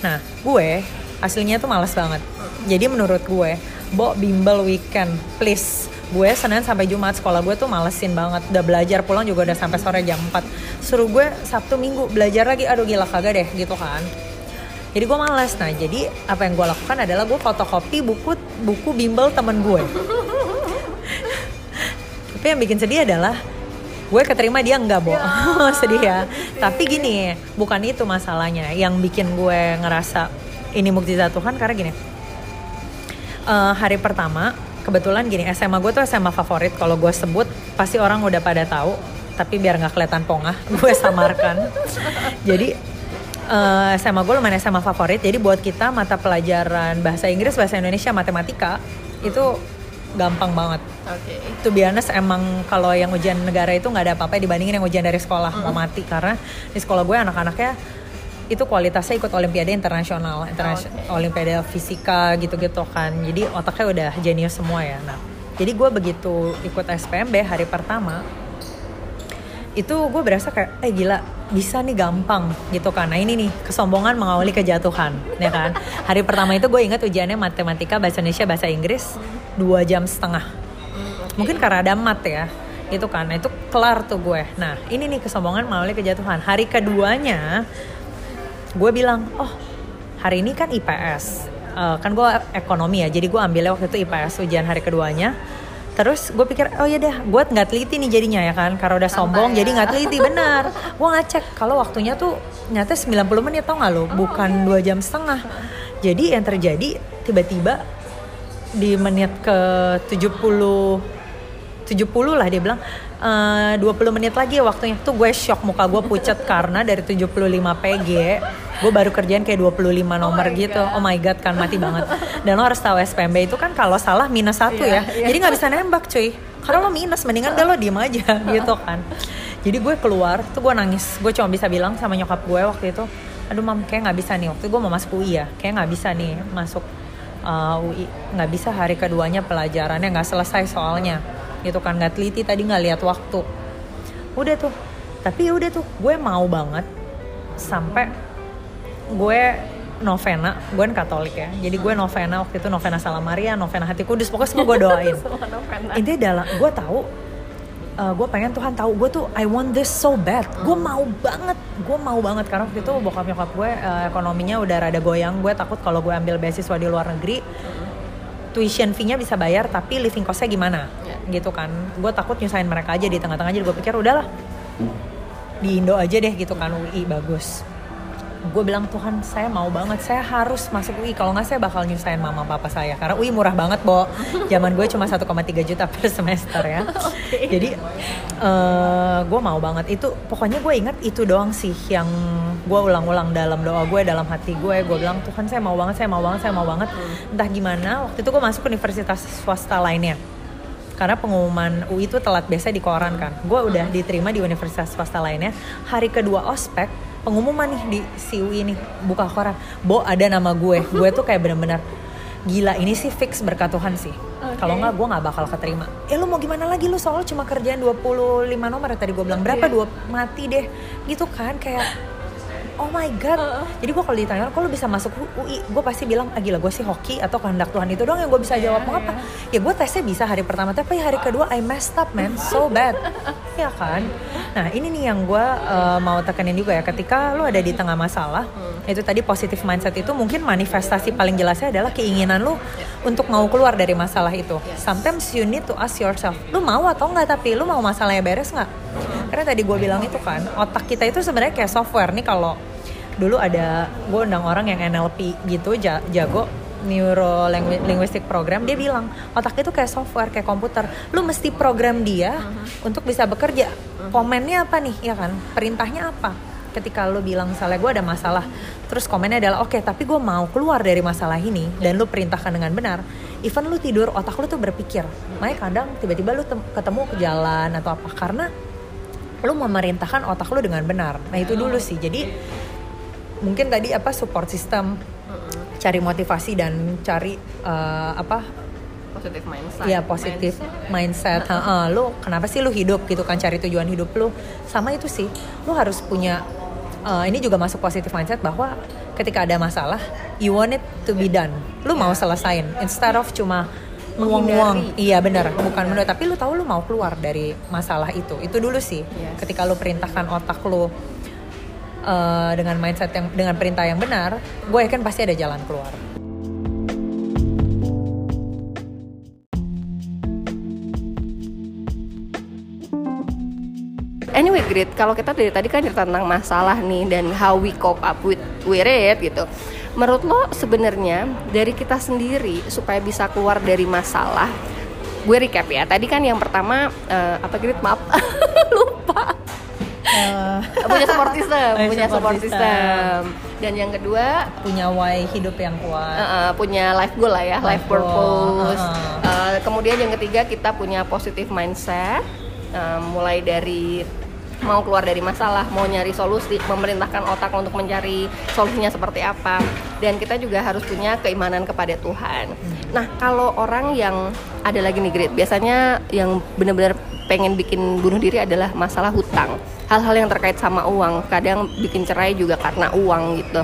Nah gue aslinya tuh malas banget, jadi menurut gue Bo bimbel weekend please. Gue Senin sampai Jumat sekolah gue tuh malesin banget, udah belajar pulang juga udah sampai sore jam 4. Suruh gue Sabtu Minggu belajar lagi, aduh gila kagak deh gitu kan. Jadi gue malas. Nah jadi apa yang gue lakukan adalah gue fotokopi buku bimbel temen gue. Tapi yang bikin sedih adalah gue keterima, dia enggak Bo. Sedih ya. Tapi gini, bukan itu masalahnya. Yang bikin gue ngerasa ini mukjizat Tuhan karena gini. Hari pertama kebetulan gini, SMA gue tuh SMA favorit. Kalau gue sebut pasti orang udah pada tahu, tapi biar nggak kelihatan pongah, gue samarkan. Jadi SMA gue lumayan SMA favorit. Jadi buat kita mata pelajaran bahasa Inggris, bahasa Indonesia, matematika itu gampang banget. Okay. To be honest, emang kalau yang ujian negara itu nggak ada apa-apa dibandingin yang ujian dari sekolah. Mau mati karena di sekolah gue anak-anaknya itu kualitasnya ikut olimpiade internasional, olimpiade fisika gitu-gitu kan. Jadi otaknya udah jenius semua ya. Nah, jadi gue begitu ikut SPMB hari pertama itu gue berasa kayak gila, bisa nih gampang gitu kan. Nah ini nih kesombongan mengawali kejatuhan ya kan. Hari pertama itu gue ingat ujiannya matematika, bahasa Indonesia, bahasa Inggris 2.5 jam. Mungkin karena ada mat ya. Itu kan. Nah, itu kelar tuh gue. Nah, ini nih kesombongan mengawali kejatuhan. Hari keduanya gue bilang, oh hari ini kan IPS, kan gue ekonomi ya, jadi gue ambilnya waktu itu IPS ujian hari keduanya. Terus gue pikir, oh ya deh, gue nggak teliti nih jadinya ya kan, karena udah sombong ya. Jadi nggak teliti benar. Gue ngecek kalau waktunya tuh nyata 90 menit tau nggak lo, bukan 2.5 jam. Jadi yang terjadi tiba-tiba di menit ke 70 lah dia bilang 20 menit lagi waktunya. Tuh gue shock, muka gue pucat karena dari 75 PG gue baru kerjaan kayak 25 nomor gitu. God. Oh my god kan mati banget. Dan lo harus tahu SPMB itu kan kalau salah minus 1 ya. Jadi gak bisa nembak cuy, karena lo minus, mendingan udah lo diem aja gitu kan. Jadi gue keluar, tuh gue nangis. Gue cuma bisa bilang sama nyokap gue waktu itu, aduh mam kayak gak bisa nih, waktu gue mau masuk UI ya, kayak gak bisa nih masuk UI, gak bisa hari keduanya pelajarannya gak selesai soalnya gitu kan, nggak teliti tadi, nggak lihat waktu. Udah tuh, tapi udah tuh gue mau banget sampai gue novena, gue kan Katolik ya, jadi gue novena waktu itu, novena Salam Maria, novena Hati Kudus, pokoknya semua gue doain. Intinya adalah gue tahu, gue pengen Tuhan tahu gue tuh I want this so bad, gue mau banget karena waktu itu bokap nyokap gue ekonominya udah rada goyang, gue takut kalau gue ambil beasiswa di luar negeri tuition fee-nya bisa bayar tapi living cost-nya gimana gitu kan. Gue takut nyusahin mereka aja di tengah-tengah, jadi gue pikir udahlah di Indo aja deh gitu kan, UI bagus. Gue bilang Tuhan saya mau banget, saya harus masuk UI, kalau gak saya bakal nyusahin mama papa saya, karena UI murah banget Bo, zaman gue cuma 1,3 juta per semester ya. Jadi gue mau banget itu, pokoknya gue ingat itu doang sih yang gue ulang-ulang dalam doa gue, dalam hati gue bilang Tuhan saya mau banget. Entah gimana waktu itu gue masuk universitas swasta lainnya, karena pengumuman UI itu telat biasa di koran kan. Gue udah diterima di universitas swasta lainnya, hari kedua ospek pengumuman nih di si UI nih, buka koran Bo ada nama gue tuh kayak bener-bener gila, ini sih fix berkat Tuhan sih. Kalau enggak gue gak bakal keterima. Lu mau gimana lagi, lu soal cuma kerjaan 25 nomor tadi gue bilang, berapa dua mati deh gitu kan, kayak oh my god. Jadi gue kalau ditanya kok lu bisa masuk UI, gue pasti bilang gila gue sih hoki atau kehendak Tuhan, itu doang yang gue bisa jawab. Mau apa ya, gue tesnya bisa hari pertama tapi hari kedua I messed up man, so bad. Ya kan. Nah ini nih yang gue mau tekenin juga ya, ketika lu ada di tengah masalah, itu tadi positive mindset itu mungkin manifestasi paling jelasnya adalah keinginan lu untuk mau keluar dari masalah itu. Sometimes you need to ask yourself, lu mau atau enggak, tapi lu mau masalahnya beres enggak. Karena tadi gue bilang itu kan, otak kita itu sebenarnya kayak software nih. Kalau dulu ada, gue undang orang yang NLP gitu, jago Neuro Linguistic Program, dia bilang otak itu kayak software, kayak komputer. Lu mesti program dia untuk bisa bekerja. Komennya apa nih, ya kan? Perintahnya apa? Ketika lu bilang misalnya gue ada masalah, terus komennya adalah oke, tapi gue mau keluar dari masalah ini, dan lu perintahkan dengan benar. Even lu tidur, otak lu tuh berpikir. Makanya kadang tiba-tiba lu ketemu ke jalan atau apa, karena lu memerintahkan otak lu dengan benar. Nah itu dulu sih. Jadi mungkin tadi apa, support system, cari motivasi dan cari positive mindset. Iya, positive mindset. Lu kenapa sih lu hidup gitu kan, cari tujuan hidup lu. Sama itu sih. Lu harus punya ini juga masuk positive mindset, bahwa ketika ada masalah, you want it to be done. Lu mau selesain instead of cuma nguang-nguang. Iya benar, bukan menurut, tapi lu tahu lu mau keluar dari masalah itu. Itu dulu sih. Yes. Ketika lu perintahkan otak lu dengan mindset yang, dengan perintah yang benar, gue yakin pasti ada jalan keluar. Anyway, Grit, kalau kita dari tadi kan cerita tentang masalah nih dan how we cope up with it gitu. Menurut lo sebenarnya dari kita sendiri supaya bisa keluar dari masalah, gue recap ya. Tadi kan yang pertama apa Grit? Maaf, lupa. Punya support system, dan yang kedua punya why hidup yang kuat, punya life goal lah ya, life purpose. Kemudian yang ketiga kita punya positive mindset, mulai dari mau keluar dari masalah, mau nyari solusi, memerintahkan otak untuk mencari solusinya seperti apa, dan kita juga harus punya keimanan kepada Tuhan. Nah, kalau orang yang ada lagi nih Grit, biasanya yang benar-benar pengen bikin bunuh diri adalah masalah hutang, hal-hal yang terkait sama uang, kadang bikin cerai juga karena uang gitu.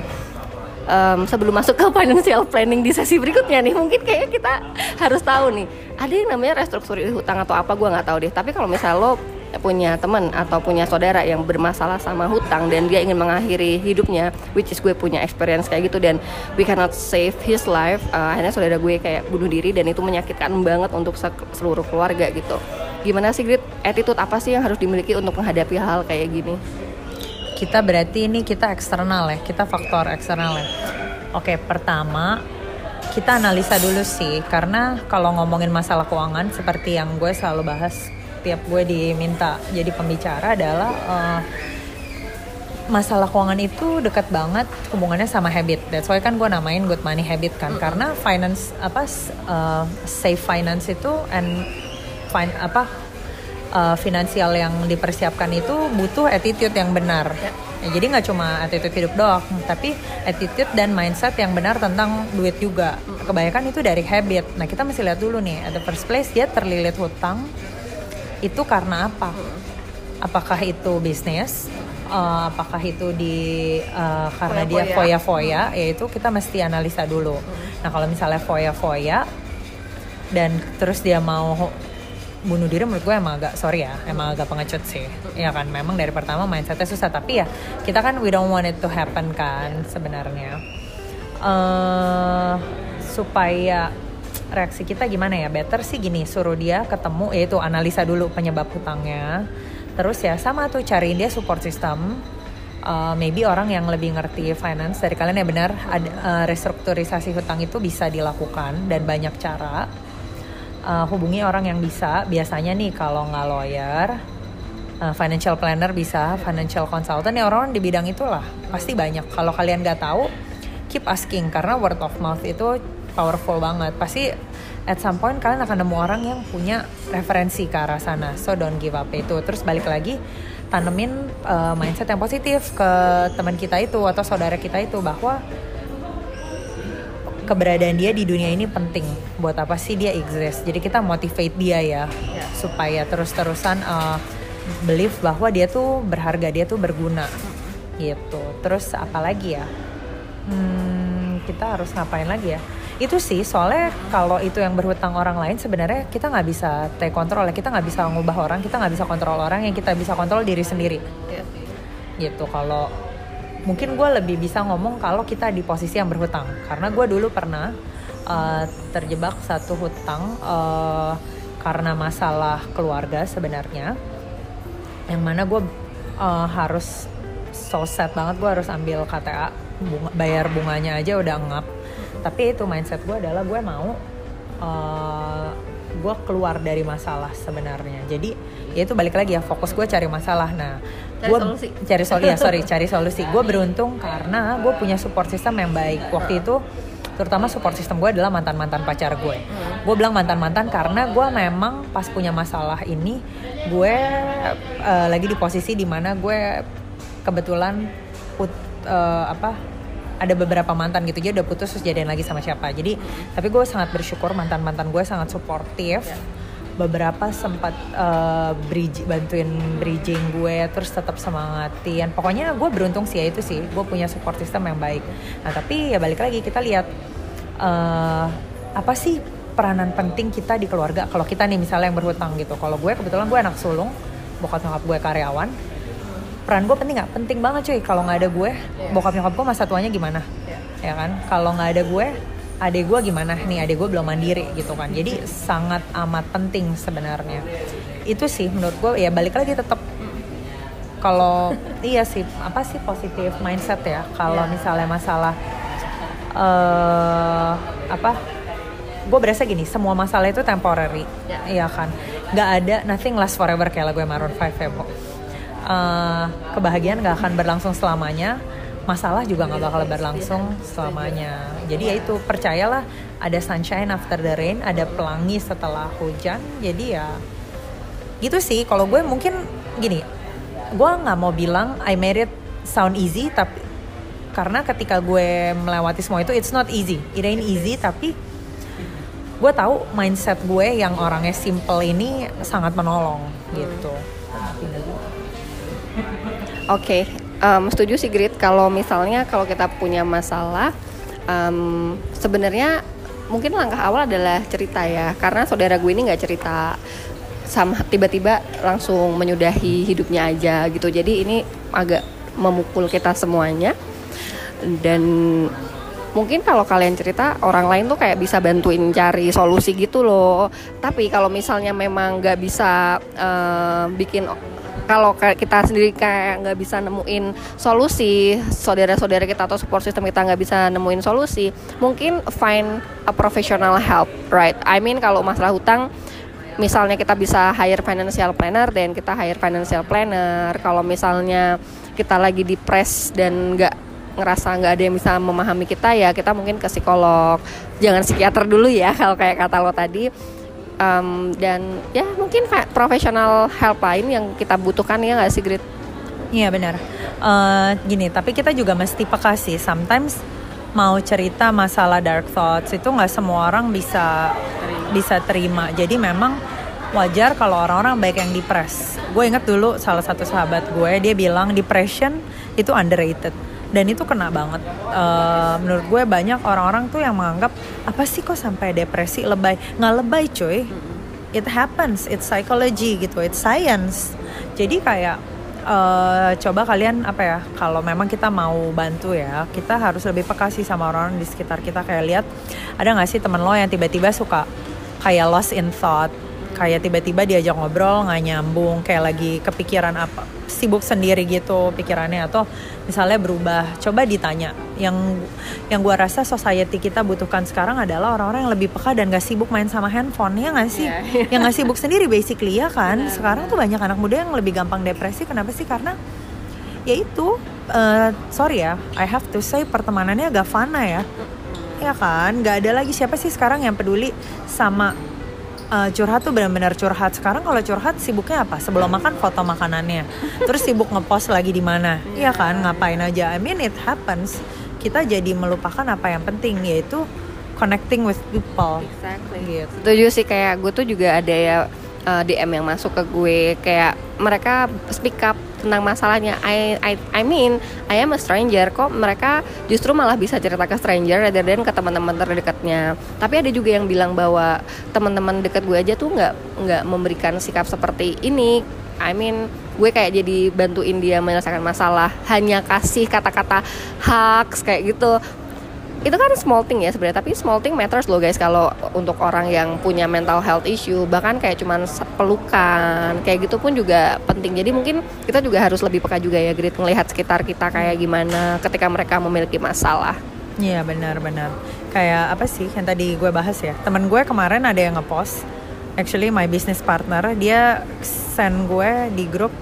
Sebelum masuk ke financial planning di sesi berikutnya nih, mungkin kayaknya kita harus tahu nih, ada yang namanya restrukturisasi hutang atau apa, gue nggak tahu deh. Tapi kalau misal lo punya teman atau punya saudara yang bermasalah sama hutang dan dia ingin mengakhiri hidupnya, which is gue punya experience kayak gitu, dan we cannot save his life, akhirnya saudara gue kayak bunuh diri, dan itu menyakitkan banget untuk seluruh keluarga gitu. Gimana sih Grit, attitude apa sih yang harus dimiliki untuk menghadapi hal kayak gini? Kita berarti ini kita eksternal ya, kita faktor eksternal ya. Oke, pertama kita analisa dulu sih, karena kalau ngomongin masalah keuangan seperti yang gue selalu bahas tiap gue diminta jadi pembicara adalah masalah keuangan itu dekat banget hubungannya sama habit. That's why kan gue namain good money habit kan, karena finance apa safe finance itu and finansial yang dipersiapkan itu butuh attitude yang benar. Ya, jadi nggak cuma attitude hidup doang, tapi attitude dan mindset yang benar tentang duit juga. Kebanyakan itu dari habit. Nah kita mesti lihat dulu nih, at the first place dia terlilit hutang itu karena apa? Apakah itu bisnis? Apakah itu di karena dia foya-foya? Yaitu kita mesti analisa dulu. Nah kalau misalnya foya-foya dan terus dia mau bunuh diri, menurut gue emang agak sorry ya, emang agak pengecut sih. Ya kan, memang dari pertama mindsetnya susah, tapi ya kita kan we don't want it to happen kan sebenarnya. Supaya reaksi kita gimana ya, better sih gini, suruh dia ketemu, yaitu analisa dulu penyebab hutangnya, terus ya sama tuh cariin dia support system, maybe orang yang lebih ngerti finance dari kalian ya. Benar, restrukturisasi hutang itu bisa dilakukan dan banyak cara. Hubungi orang yang bisa, biasanya nih kalau nggak lawyer, financial planner bisa, financial consultant ya, orang-orang di bidang itulah pasti banyak. Kalau kalian nggak tahu, keep asking, karena word of mouth itu powerful banget. Pasti at some point kalian akan nemu orang yang punya referensi ke arah sana. So don't give up itu. Terus balik lagi, tanemin mindset yang positif ke teman kita itu atau saudara kita itu, bahwa keberadaan dia di dunia ini penting. Buat apa sih dia exist? Jadi kita motivate dia ya, supaya terus-terusan believe bahwa dia tuh berharga, dia tuh berguna gitu. Terus apa lagi ya? Kita harus ngapain lagi ya? Itu sih, soalnya kalau itu yang berhutang orang lain, sebenarnya kita nggak bisa take control ya, kita nggak bisa ngubah orang, kita nggak bisa kontrol orang, yang kita bisa kontrol diri sendiri. Gitu. Kalau mungkin gue lebih bisa ngomong kalau kita di posisi yang berhutang, karena gue dulu pernah terjebak satu hutang karena masalah keluarga sebenarnya. yang mana gue harus so sad banget, gue harus ambil KTA, bayar bunganya aja udah ngap. Tapi itu mindset gue adalah gue mau gue keluar dari masalah sebenarnya. Jadi ya itu balik lagi ya, fokus gue cari masalah. Nah, gue cari solusi. Gue beruntung karena gue punya support system yang baik. Waktu itu terutama support system gue adalah mantan-mantan pacar gue. Gue bilang mantan-mantan karena gue memang pas punya masalah ini gue lagi di posisi dimana gue kebetulan ada beberapa mantan gitu, dia udah putus terus jadian lagi sama siapa. Jadi tapi gue sangat bersyukur mantan-mantan gue sangat suportif. Beberapa sempat bantuin bridging gue, terus tetap semangatin. Pokoknya gue beruntung sih ya, itu sih gue punya support system yang baik. Nah tapi ya balik lagi kita lihat apa sih peranan penting kita di keluarga. Kalau kita nih misalnya yang berhutang gitu, kalau gue kebetulan gue anak sulung, bokap nyokap gue karyawan. Peran gue penting nggak? Penting banget cuy. Kalau nggak ada gue, bokap nyokap gue masa tuanya gimana? Ya kan? Kalau nggak ada gue, adek gue gimana nih, adek gue belum mandiri gitu kan. Jadi sangat amat penting sebenarnya. Itu sih menurut gue ya, balik lagi tetap kalau iya sih, apa sih positive mindset ya. Kalau misalnya masalah gue berasa gini, semua masalah itu temporary, iya kan. Gak ada nothing lasts forever kayak lagu Maroon 5 ya. Kebahagiaan gak akan berlangsung selamanya. Masalah juga gak bakal berlangsung selamanya. Jadi ya itu, percayalah ada sunshine after the rain, ada pelangi setelah hujan. Jadi ya gitu sih. Kalau gue mungkin gini, gue gak mau bilang I made it sound easy, tapi karena ketika gue melewati semua itu, it's not easy, it ain't easy. Tapi gue tahu mindset gue yang orangnya simple ini sangat menolong gitu. Oke. Setuju sih Grit, kalau misalnya kalau kita punya masalah, sebenarnya mungkin langkah awal adalah cerita ya. Karena saudara gue ini gak cerita sama tiba-tiba langsung menyudahi hidupnya aja gitu. Jadi ini agak memukul kita semuanya. Dan mungkin kalau kalian cerita, orang lain tuh kayak bisa bantuin cari solusi gitu loh. Tapi kalau misalnya memang gak bisa bikin, kalau kita sendiri kayak nggak bisa nemuin solusi, saudara-saudara kita atau support system kita nggak bisa nemuin solusi, mungkin find a professional help, right? I mean kalau masalah hutang, misalnya kita bisa hire financial planner, dan kita hire financial planner. Kalau misalnya kita lagi depres dan nggak ngerasa nggak ada yang bisa memahami kita, ya kita mungkin ke psikolog, jangan psikiater dulu ya kalau kayak kata lo tadi. Dan ya mungkin profesional help lain yang kita butuhkan, ya nggak sih Grit? Iya benar. Gini, tapi kita juga mesti peka sih. Sometimes mau cerita masalah dark thoughts itu nggak semua orang bisa terima. Jadi memang wajar kalau orang-orang baik yang depres. Gue inget dulu salah satu sahabat gue, dia bilang depression itu underrated. Dan itu kena banget. Menurut gue banyak orang-orang tuh yang menganggap apa sih kok sampai depresi, lebay. Nggak lebay cuy, it happens, it's psychology gitu, it's science. Jadi kayak coba kalian apa ya, kalau memang kita mau bantu ya, kita harus lebih peka sih sama orang di sekitar kita. Kayak lihat ada nggak sih teman lo yang tiba-tiba suka kayak lost in thought, kayak tiba-tiba diajak ngobrol nggak nyambung, kayak lagi kepikiran apa, sibuk sendiri gitu pikirannya, atau misalnya berubah. Coba ditanya. Yang gue rasa society kita butuhkan sekarang adalah orang-orang yang lebih peka dan gak sibuk main sama handphone, ya gak sih? Yang gak sibuk sendiri basically, ya kan? Sekarang tuh banyak anak muda yang lebih gampang depresi. Kenapa sih? Karena ya itu sorry ya, I have to say, pertemanannya agak fana ya, ya kan? Gak ada lagi, siapa sih sekarang yang peduli sama curhat tuh benar-benar curhat. Sekarang kalau curhat sibuknya apa? Sebelum makan foto makanannya, terus sibuk ngepost lagi di mana, iya kan? Ngapain aja. I mean it happens. Kita jadi melupakan apa yang penting, yaitu connecting with people. Exactly. Gitu. Setuju sih, kayak gue tuh juga ada ya DM yang masuk ke gue, kayak mereka speak up tentang masalahnya. I mean I am a stranger, kok mereka justru malah bisa cerita ke stranger rather than ke teman-teman terdekatnya. Tapi ada juga yang bilang bahwa teman-teman dekat gue aja tuh nggak memberikan sikap seperti ini. I mean gue kayak jadi bantuin dia menyelesaikan masalah, hanya kasih kata-kata hacks kayak gitu. itu kan small thing ya sebenarnya, tapi small thing matters loh guys kalau untuk orang yang punya mental health issue, bahkan kayak cuman pelukan kayak gitu pun juga penting. Jadi mungkin kita juga harus lebih peka juga ya Grit, melihat sekitar kita kayak gimana ketika mereka memiliki masalah. Iya benar-benar, kayak apa sih yang tadi gue bahas ya, temen gue kemarin ada yang ngepost, actually my business partner, dia send gue di grup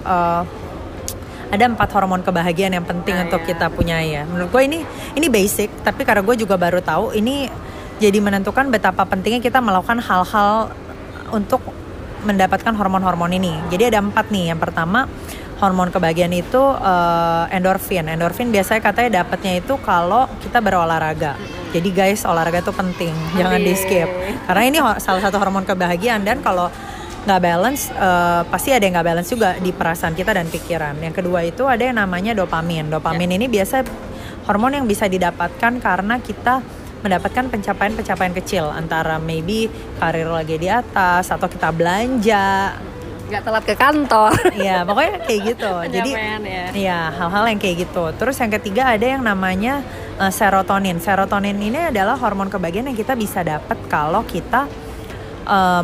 ada 4 hormon kebahagiaan yang penting untuk kita punya ya. Menurut gue ini basic, tapi karena gue juga baru tahu ini jadi menentukan betapa pentingnya kita melakukan hal-hal untuk mendapatkan hormon-hormon ini. Jadi ada 4 nih. Yang pertama hormon kebahagiaan itu endorfin. Endorfin biasanya katanya dapatnya itu kalau kita berolahraga. Jadi guys, olahraga itu penting, jangan di skip. Karena ini salah satu hormon kebahagiaan, dan kalau nggak balance, pasti ada yang nggak balance juga di perasaan kita dan pikiran. Yang kedua itu ada yang namanya dopamin. Dopamin ini biasa hormon yang bisa didapatkan karena kita mendapatkan pencapaian-pencapaian kecil, antara maybe karir lagi di atas, atau kita belanja, nggak telat ke kantor. Iya, pokoknya kayak gitu. Jadi ya hal-hal yang kayak gitu. Terus yang ketiga ada yang namanya serotonin. Serotonin ini adalah hormon kebahagiaan yang kita bisa dapat kalau kita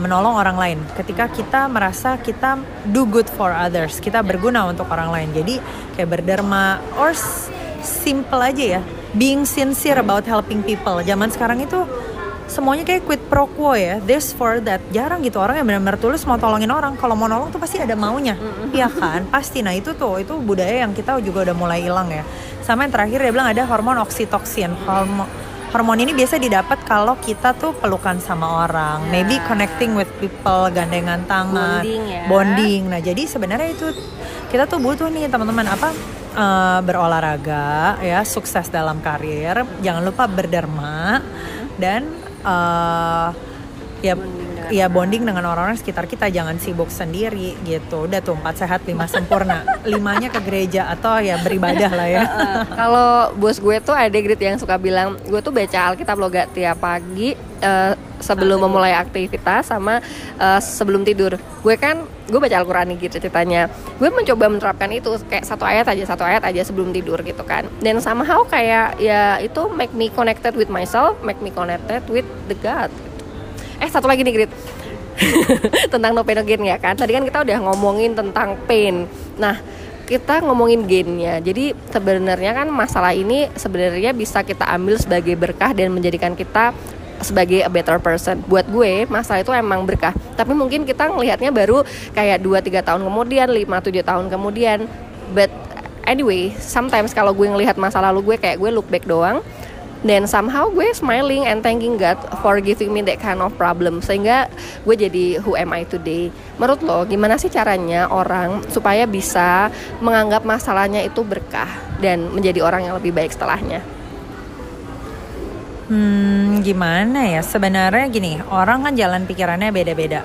menolong orang lain, ketika kita merasa kita do good for others, kita berguna untuk orang lain. Jadi kayak berderma, or simple aja ya, being sincere about helping people. Zaman sekarang itu semuanya kayak quid pro quo ya, this for that. Jarang gitu orang yang benar-benar tulus mau tolongin orang. Kalau mau nolong tuh pasti ada maunya, iya kan, pasti. Nah itu tuh, itu budaya yang kita juga udah mulai hilang ya. Sama yang terakhir dia bilang ada hormon oksitoksin. Hormon ini biasa didapat kalau kita tuh pelukan sama orang, maybe connecting with people, gandengan tangan, bonding. Nah jadi sebenarnya itu kita tuh butuh nih teman-teman, berolahraga ya, sukses dalam karir, jangan lupa berderma, dan ya bonding dengan orang-orang sekitar kita, jangan sibuk sendiri gitu. Udah tuh 4 sehat 5 sempurna, 5-nya ke gereja atau ya beribadah lah ya. Kalau bos gue tuh ada Grit yang suka bilang, gue tuh baca Alkitab loh gak tiap pagi sebelum memulai aktivitas sama sebelum tidur. Gue baca Al-Quran nih gitu ceritanya. Gue mencoba menerapkan itu kayak satu ayat aja sebelum tidur gitu kan. Dan somehow kayak ya itu make me connected with myself, make me connected with the God. Satu lagi nih Grit tentang no pain no gain ya kan. Tadi kan kita udah ngomongin tentang pain. Nah kita ngomongin gainnya. Jadi sebenarnya kan masalah ini sebenarnya bisa kita ambil sebagai berkah dan menjadikan kita sebagai a better person. Buat gue masalah itu emang berkah, tapi mungkin kita ngelihatnya baru kayak 2-3 tahun kemudian, 5-7 tahun kemudian. But anyway, sometimes kalau gue ngelihat masa lalu gue kayak gue look back doang, dan somehow gue smiling and thanking God for giving me that kind of problem, sehingga gue jadi who am I today. Menurut lo gimana sih caranya orang supaya bisa menganggap masalahnya itu berkah dan menjadi orang yang lebih baik setelahnya? Gimana ya, sebenarnya gini, orang kan jalan pikirannya beda-beda.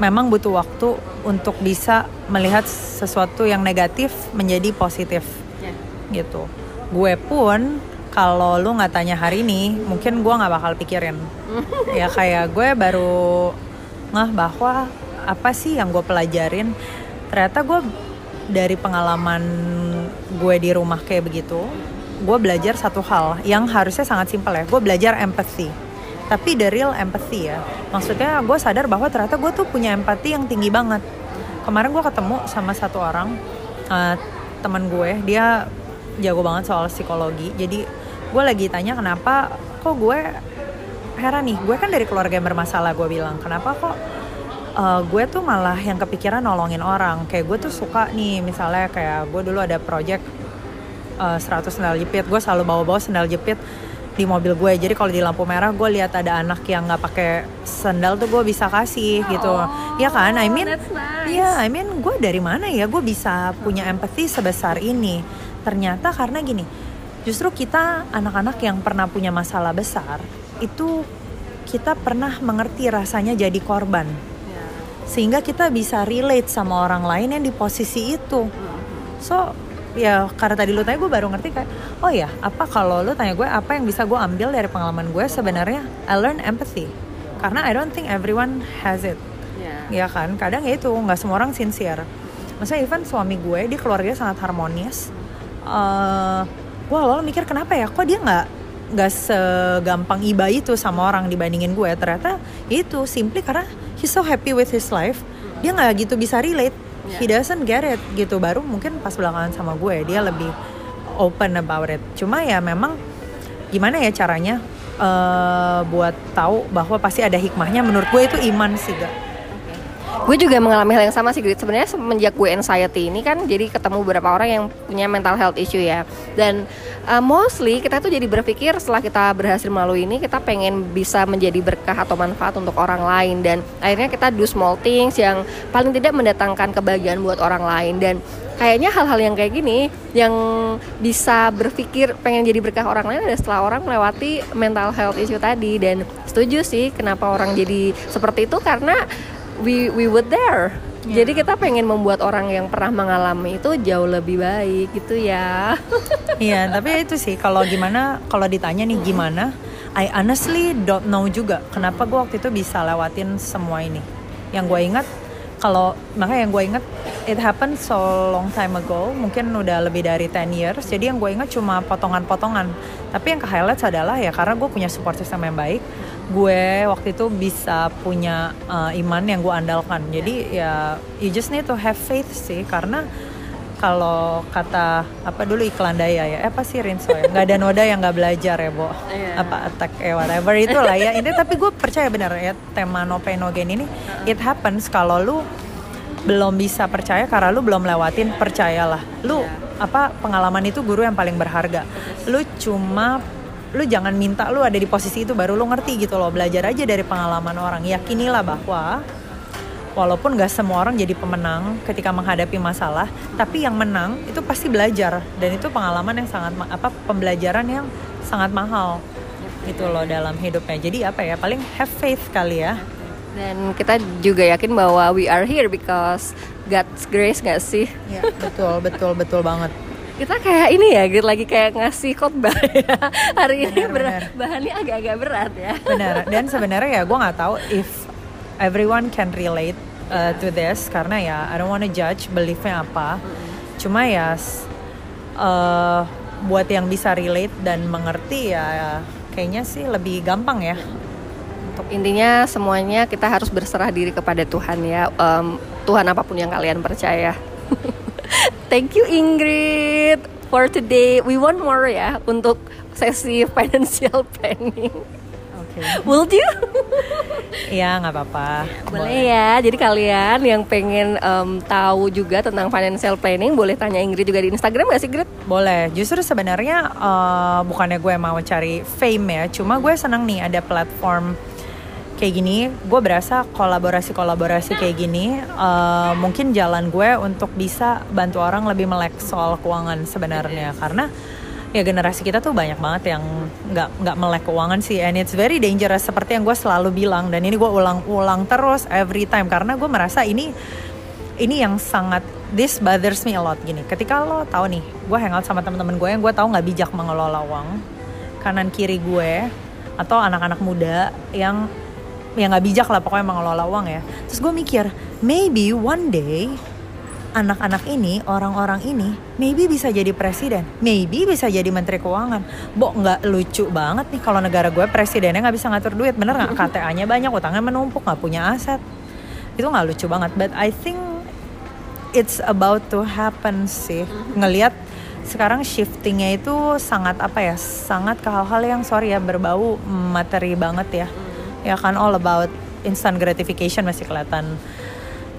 Memang butuh waktu untuk bisa melihat sesuatu yang negatif menjadi positif gitu. Gue pun kalau lu nggak tanya hari ini, mungkin gue nggak bakal pikirin. Ya kayak gue baru bahwa apa sih yang gue pelajarin? Ternyata gue dari pengalaman gue di rumah kayak begitu, gue belajar satu hal yang harusnya sangat simpel ya. Gue belajar empathy, tapi the real empathy ya. Maksudnya gue sadar bahwa ternyata gue tuh punya empati yang tinggi banget. Kemarin gue ketemu sama satu orang, teman gue, dia jago banget soal psikologi. Jadi gue lagi tanya, kenapa kok gue heran nih, gue kan dari keluarga yang bermasalah. Gue bilang kenapa kok gue tuh malah yang kepikiran nolongin orang. Kayak gue tuh suka nih, misalnya kayak gue dulu ada project 100 sendal jepit. Gue selalu bawa-bawa sendal jepit di mobil gue. Jadi kalau di lampu merah gue lihat ada anak yang nggak pakai sendal tuh gue bisa kasih gitu. Ya kan, I mean gue dari mana ya gue bisa punya empati sebesar ini? Ternyata karena gini, justru kita anak-anak yang pernah punya masalah besar itu kita pernah mengerti rasanya jadi korban, sehingga kita bisa relate sama orang lain yang di posisi itu. So ya karena tadi lu tanya, gue baru ngerti kayak apa kalau lu tanya gue apa yang bisa gue ambil dari pengalaman gue, sebenarnya I learn empathy, karena I don't think everyone has it. Ya kan, kadang ya itu nggak semua orang sincere. Maksudnya even suami gue, dia keluarganya sangat harmonis, gue awal mikir kenapa ya kok dia nggak segampang iba itu sama orang dibandingin gue. Ternyata itu simply karena he's so happy with his life, dia nggak gitu bisa relate, he doesn't get it gitu. Baru mungkin pas belakangan sama gue dia lebih open about it. Cuma ya memang gimana ya caranya buat tahu bahwa pasti ada hikmahnya. Menurut gue itu iman sih, Gak. Gue juga mengalami hal yang sama sih, Grit. Sebenarnya semenjak gue anxiety ini kan, jadi ketemu beberapa orang yang punya mental health issue ya. Dan mostly kita tuh jadi berpikir setelah kita berhasil melalui ini, kita pengen bisa menjadi berkah atau manfaat untuk orang lain. Dan akhirnya kita do small things yang paling tidak mendatangkan kebahagiaan buat orang lain. Dan kayaknya hal-hal yang kayak gini yang bisa berpikir pengen jadi berkah orang lain adalah setelah orang melewati mental health issue tadi. Dan setuju sih kenapa orang jadi seperti itu, karena we were there. Yeah. Jadi kita pengen membuat orang yang pernah mengalami itu jauh lebih baik gitu ya. Iya, tapi itu sih kalau ditanya nih gimana, I honestly don't know juga kenapa gue waktu itu bisa lewatin semua ini. Yang gue ingat it happened so long time ago, mungkin udah lebih dari 10 years. Jadi yang gue ingat cuma potongan-potongan. Tapi yang ke highlights adalah ya karena gue punya support system yang baik. Gue waktu itu bisa punya iman yang gue andalkan. Jadi ya you just need to have faith sih. Karena kalau kata apa dulu iklan daya ya apa sih Rinso ya, nggak ada noda yang nggak belajar ya Bo, apa attack whatever itulah ya ini. Tapi gue percaya benar ya tema no pain no gain ini it happens. Kalau lu belum bisa percaya karena lu belum lewatin, percayalah lu pengalaman itu guru yang paling berharga. Lu jangan minta lu ada di posisi itu baru lu ngerti gitu loh. Belajar aja dari pengalaman orang. Yakinilah bahwa walaupun gak semua orang jadi pemenang ketika menghadapi masalah, tapi yang menang itu pasti belajar. Dan itu pengalaman yang sangat pembelajaran yang sangat mahal gitu loh dalam hidupnya. Jadi paling have faith kali ya. Dan kita juga yakin bahwa we are here because God's grace, gak sih? Ya, betul banget. Kita kayak ini ya, Grit, lagi kayak ngasih khotbah ya. Hari ini bahannya agak-agak berat ya. Benar. Dan sebenarnya ya gue nggak tahu if everyone can relate to this, karena ya I don't want to judge beliefnya apa. Cuma ya buat yang bisa relate dan mengerti ya kayaknya sih lebih gampang ya. Intinya semuanya kita harus berserah diri kepada Tuhan ya. Tuhan apapun yang kalian percaya. Thank you Ingrid for today. We want more ya untuk sesi financial planning. Okay. Will you? Ya nggak apa-apa. Boleh ya. Jadi kalian yang pengen tahu juga tentang financial planning boleh tanya Ingrid juga di Instagram nggak sih Ingrid? Boleh. Justru sebenarnya bukannya gue mau cari fame ya. Cuma gue senang nih ada platform kayak gini, gue berasa kolaborasi kayak gini mungkin jalan gue untuk bisa bantu orang lebih melek soal keuangan sebenarnya. Karena ya generasi kita tuh banyak banget yang nggak melek keuangan sih, and it's very dangerous seperti yang gue selalu bilang. Dan ini gue ulang-ulang terus every time karena gue merasa ini yang sangat this bothers me a lot gini. Ketika lo tahu nih, gue hangout sama teman-teman gue yang gue tahu nggak bijak mengelola uang, kanan kiri gue atau anak-anak muda yang gak bijak lah pokoknya mengelola uang ya. Terus gue mikir, maybe one day anak-anak ini, orang-orang ini maybe bisa jadi presiden, maybe bisa jadi menteri keuangan. Bo, gak lucu banget nih kalau negara gue presidennya gak bisa ngatur duit. Bener gak? KTA-nya banyak, utangnya menumpuk, gak punya aset. Itu gak lucu banget. But I think it's about to happen sih. Ngelihat sekarang shiftingnya itu sangat sangat ke hal-hal yang sorry ya berbau materi banget ya. Ya kan all about instant gratification masih kelihatan.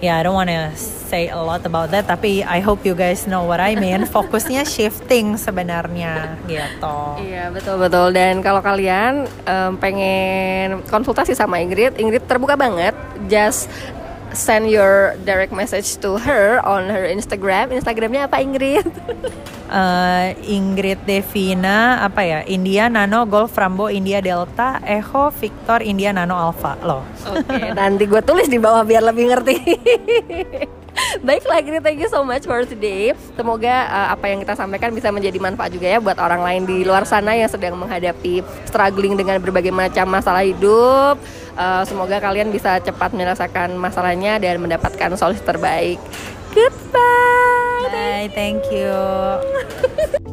Ya, I don't wanna say a lot about that, tapi I hope you guys know what I mean. Fokusnya shifting sebenarnya gitu. Iya, betul-betul. Dan kalau kalian pengen konsultasi sama Ingrid terbuka banget. Just send your direct message to her on her Instagram. Instagramnya apa Ingrid? Ingrid Devina India Nano Golf Rambo India Delta Echo Victor India Nano Alpha loh. Okay, nanti gue tulis di bawah biar lebih ngerti. Baiklah Ingrid, thank you so much for today. Semoga apa yang kita sampaikan bisa menjadi manfaat juga ya buat orang lain di luar sana yang sedang menghadapi struggling dengan berbagai macam masalah hidup. Semoga kalian bisa cepat menyelesaikan masalahnya dan mendapatkan solusi terbaik. Goodbye. Bye, thank you.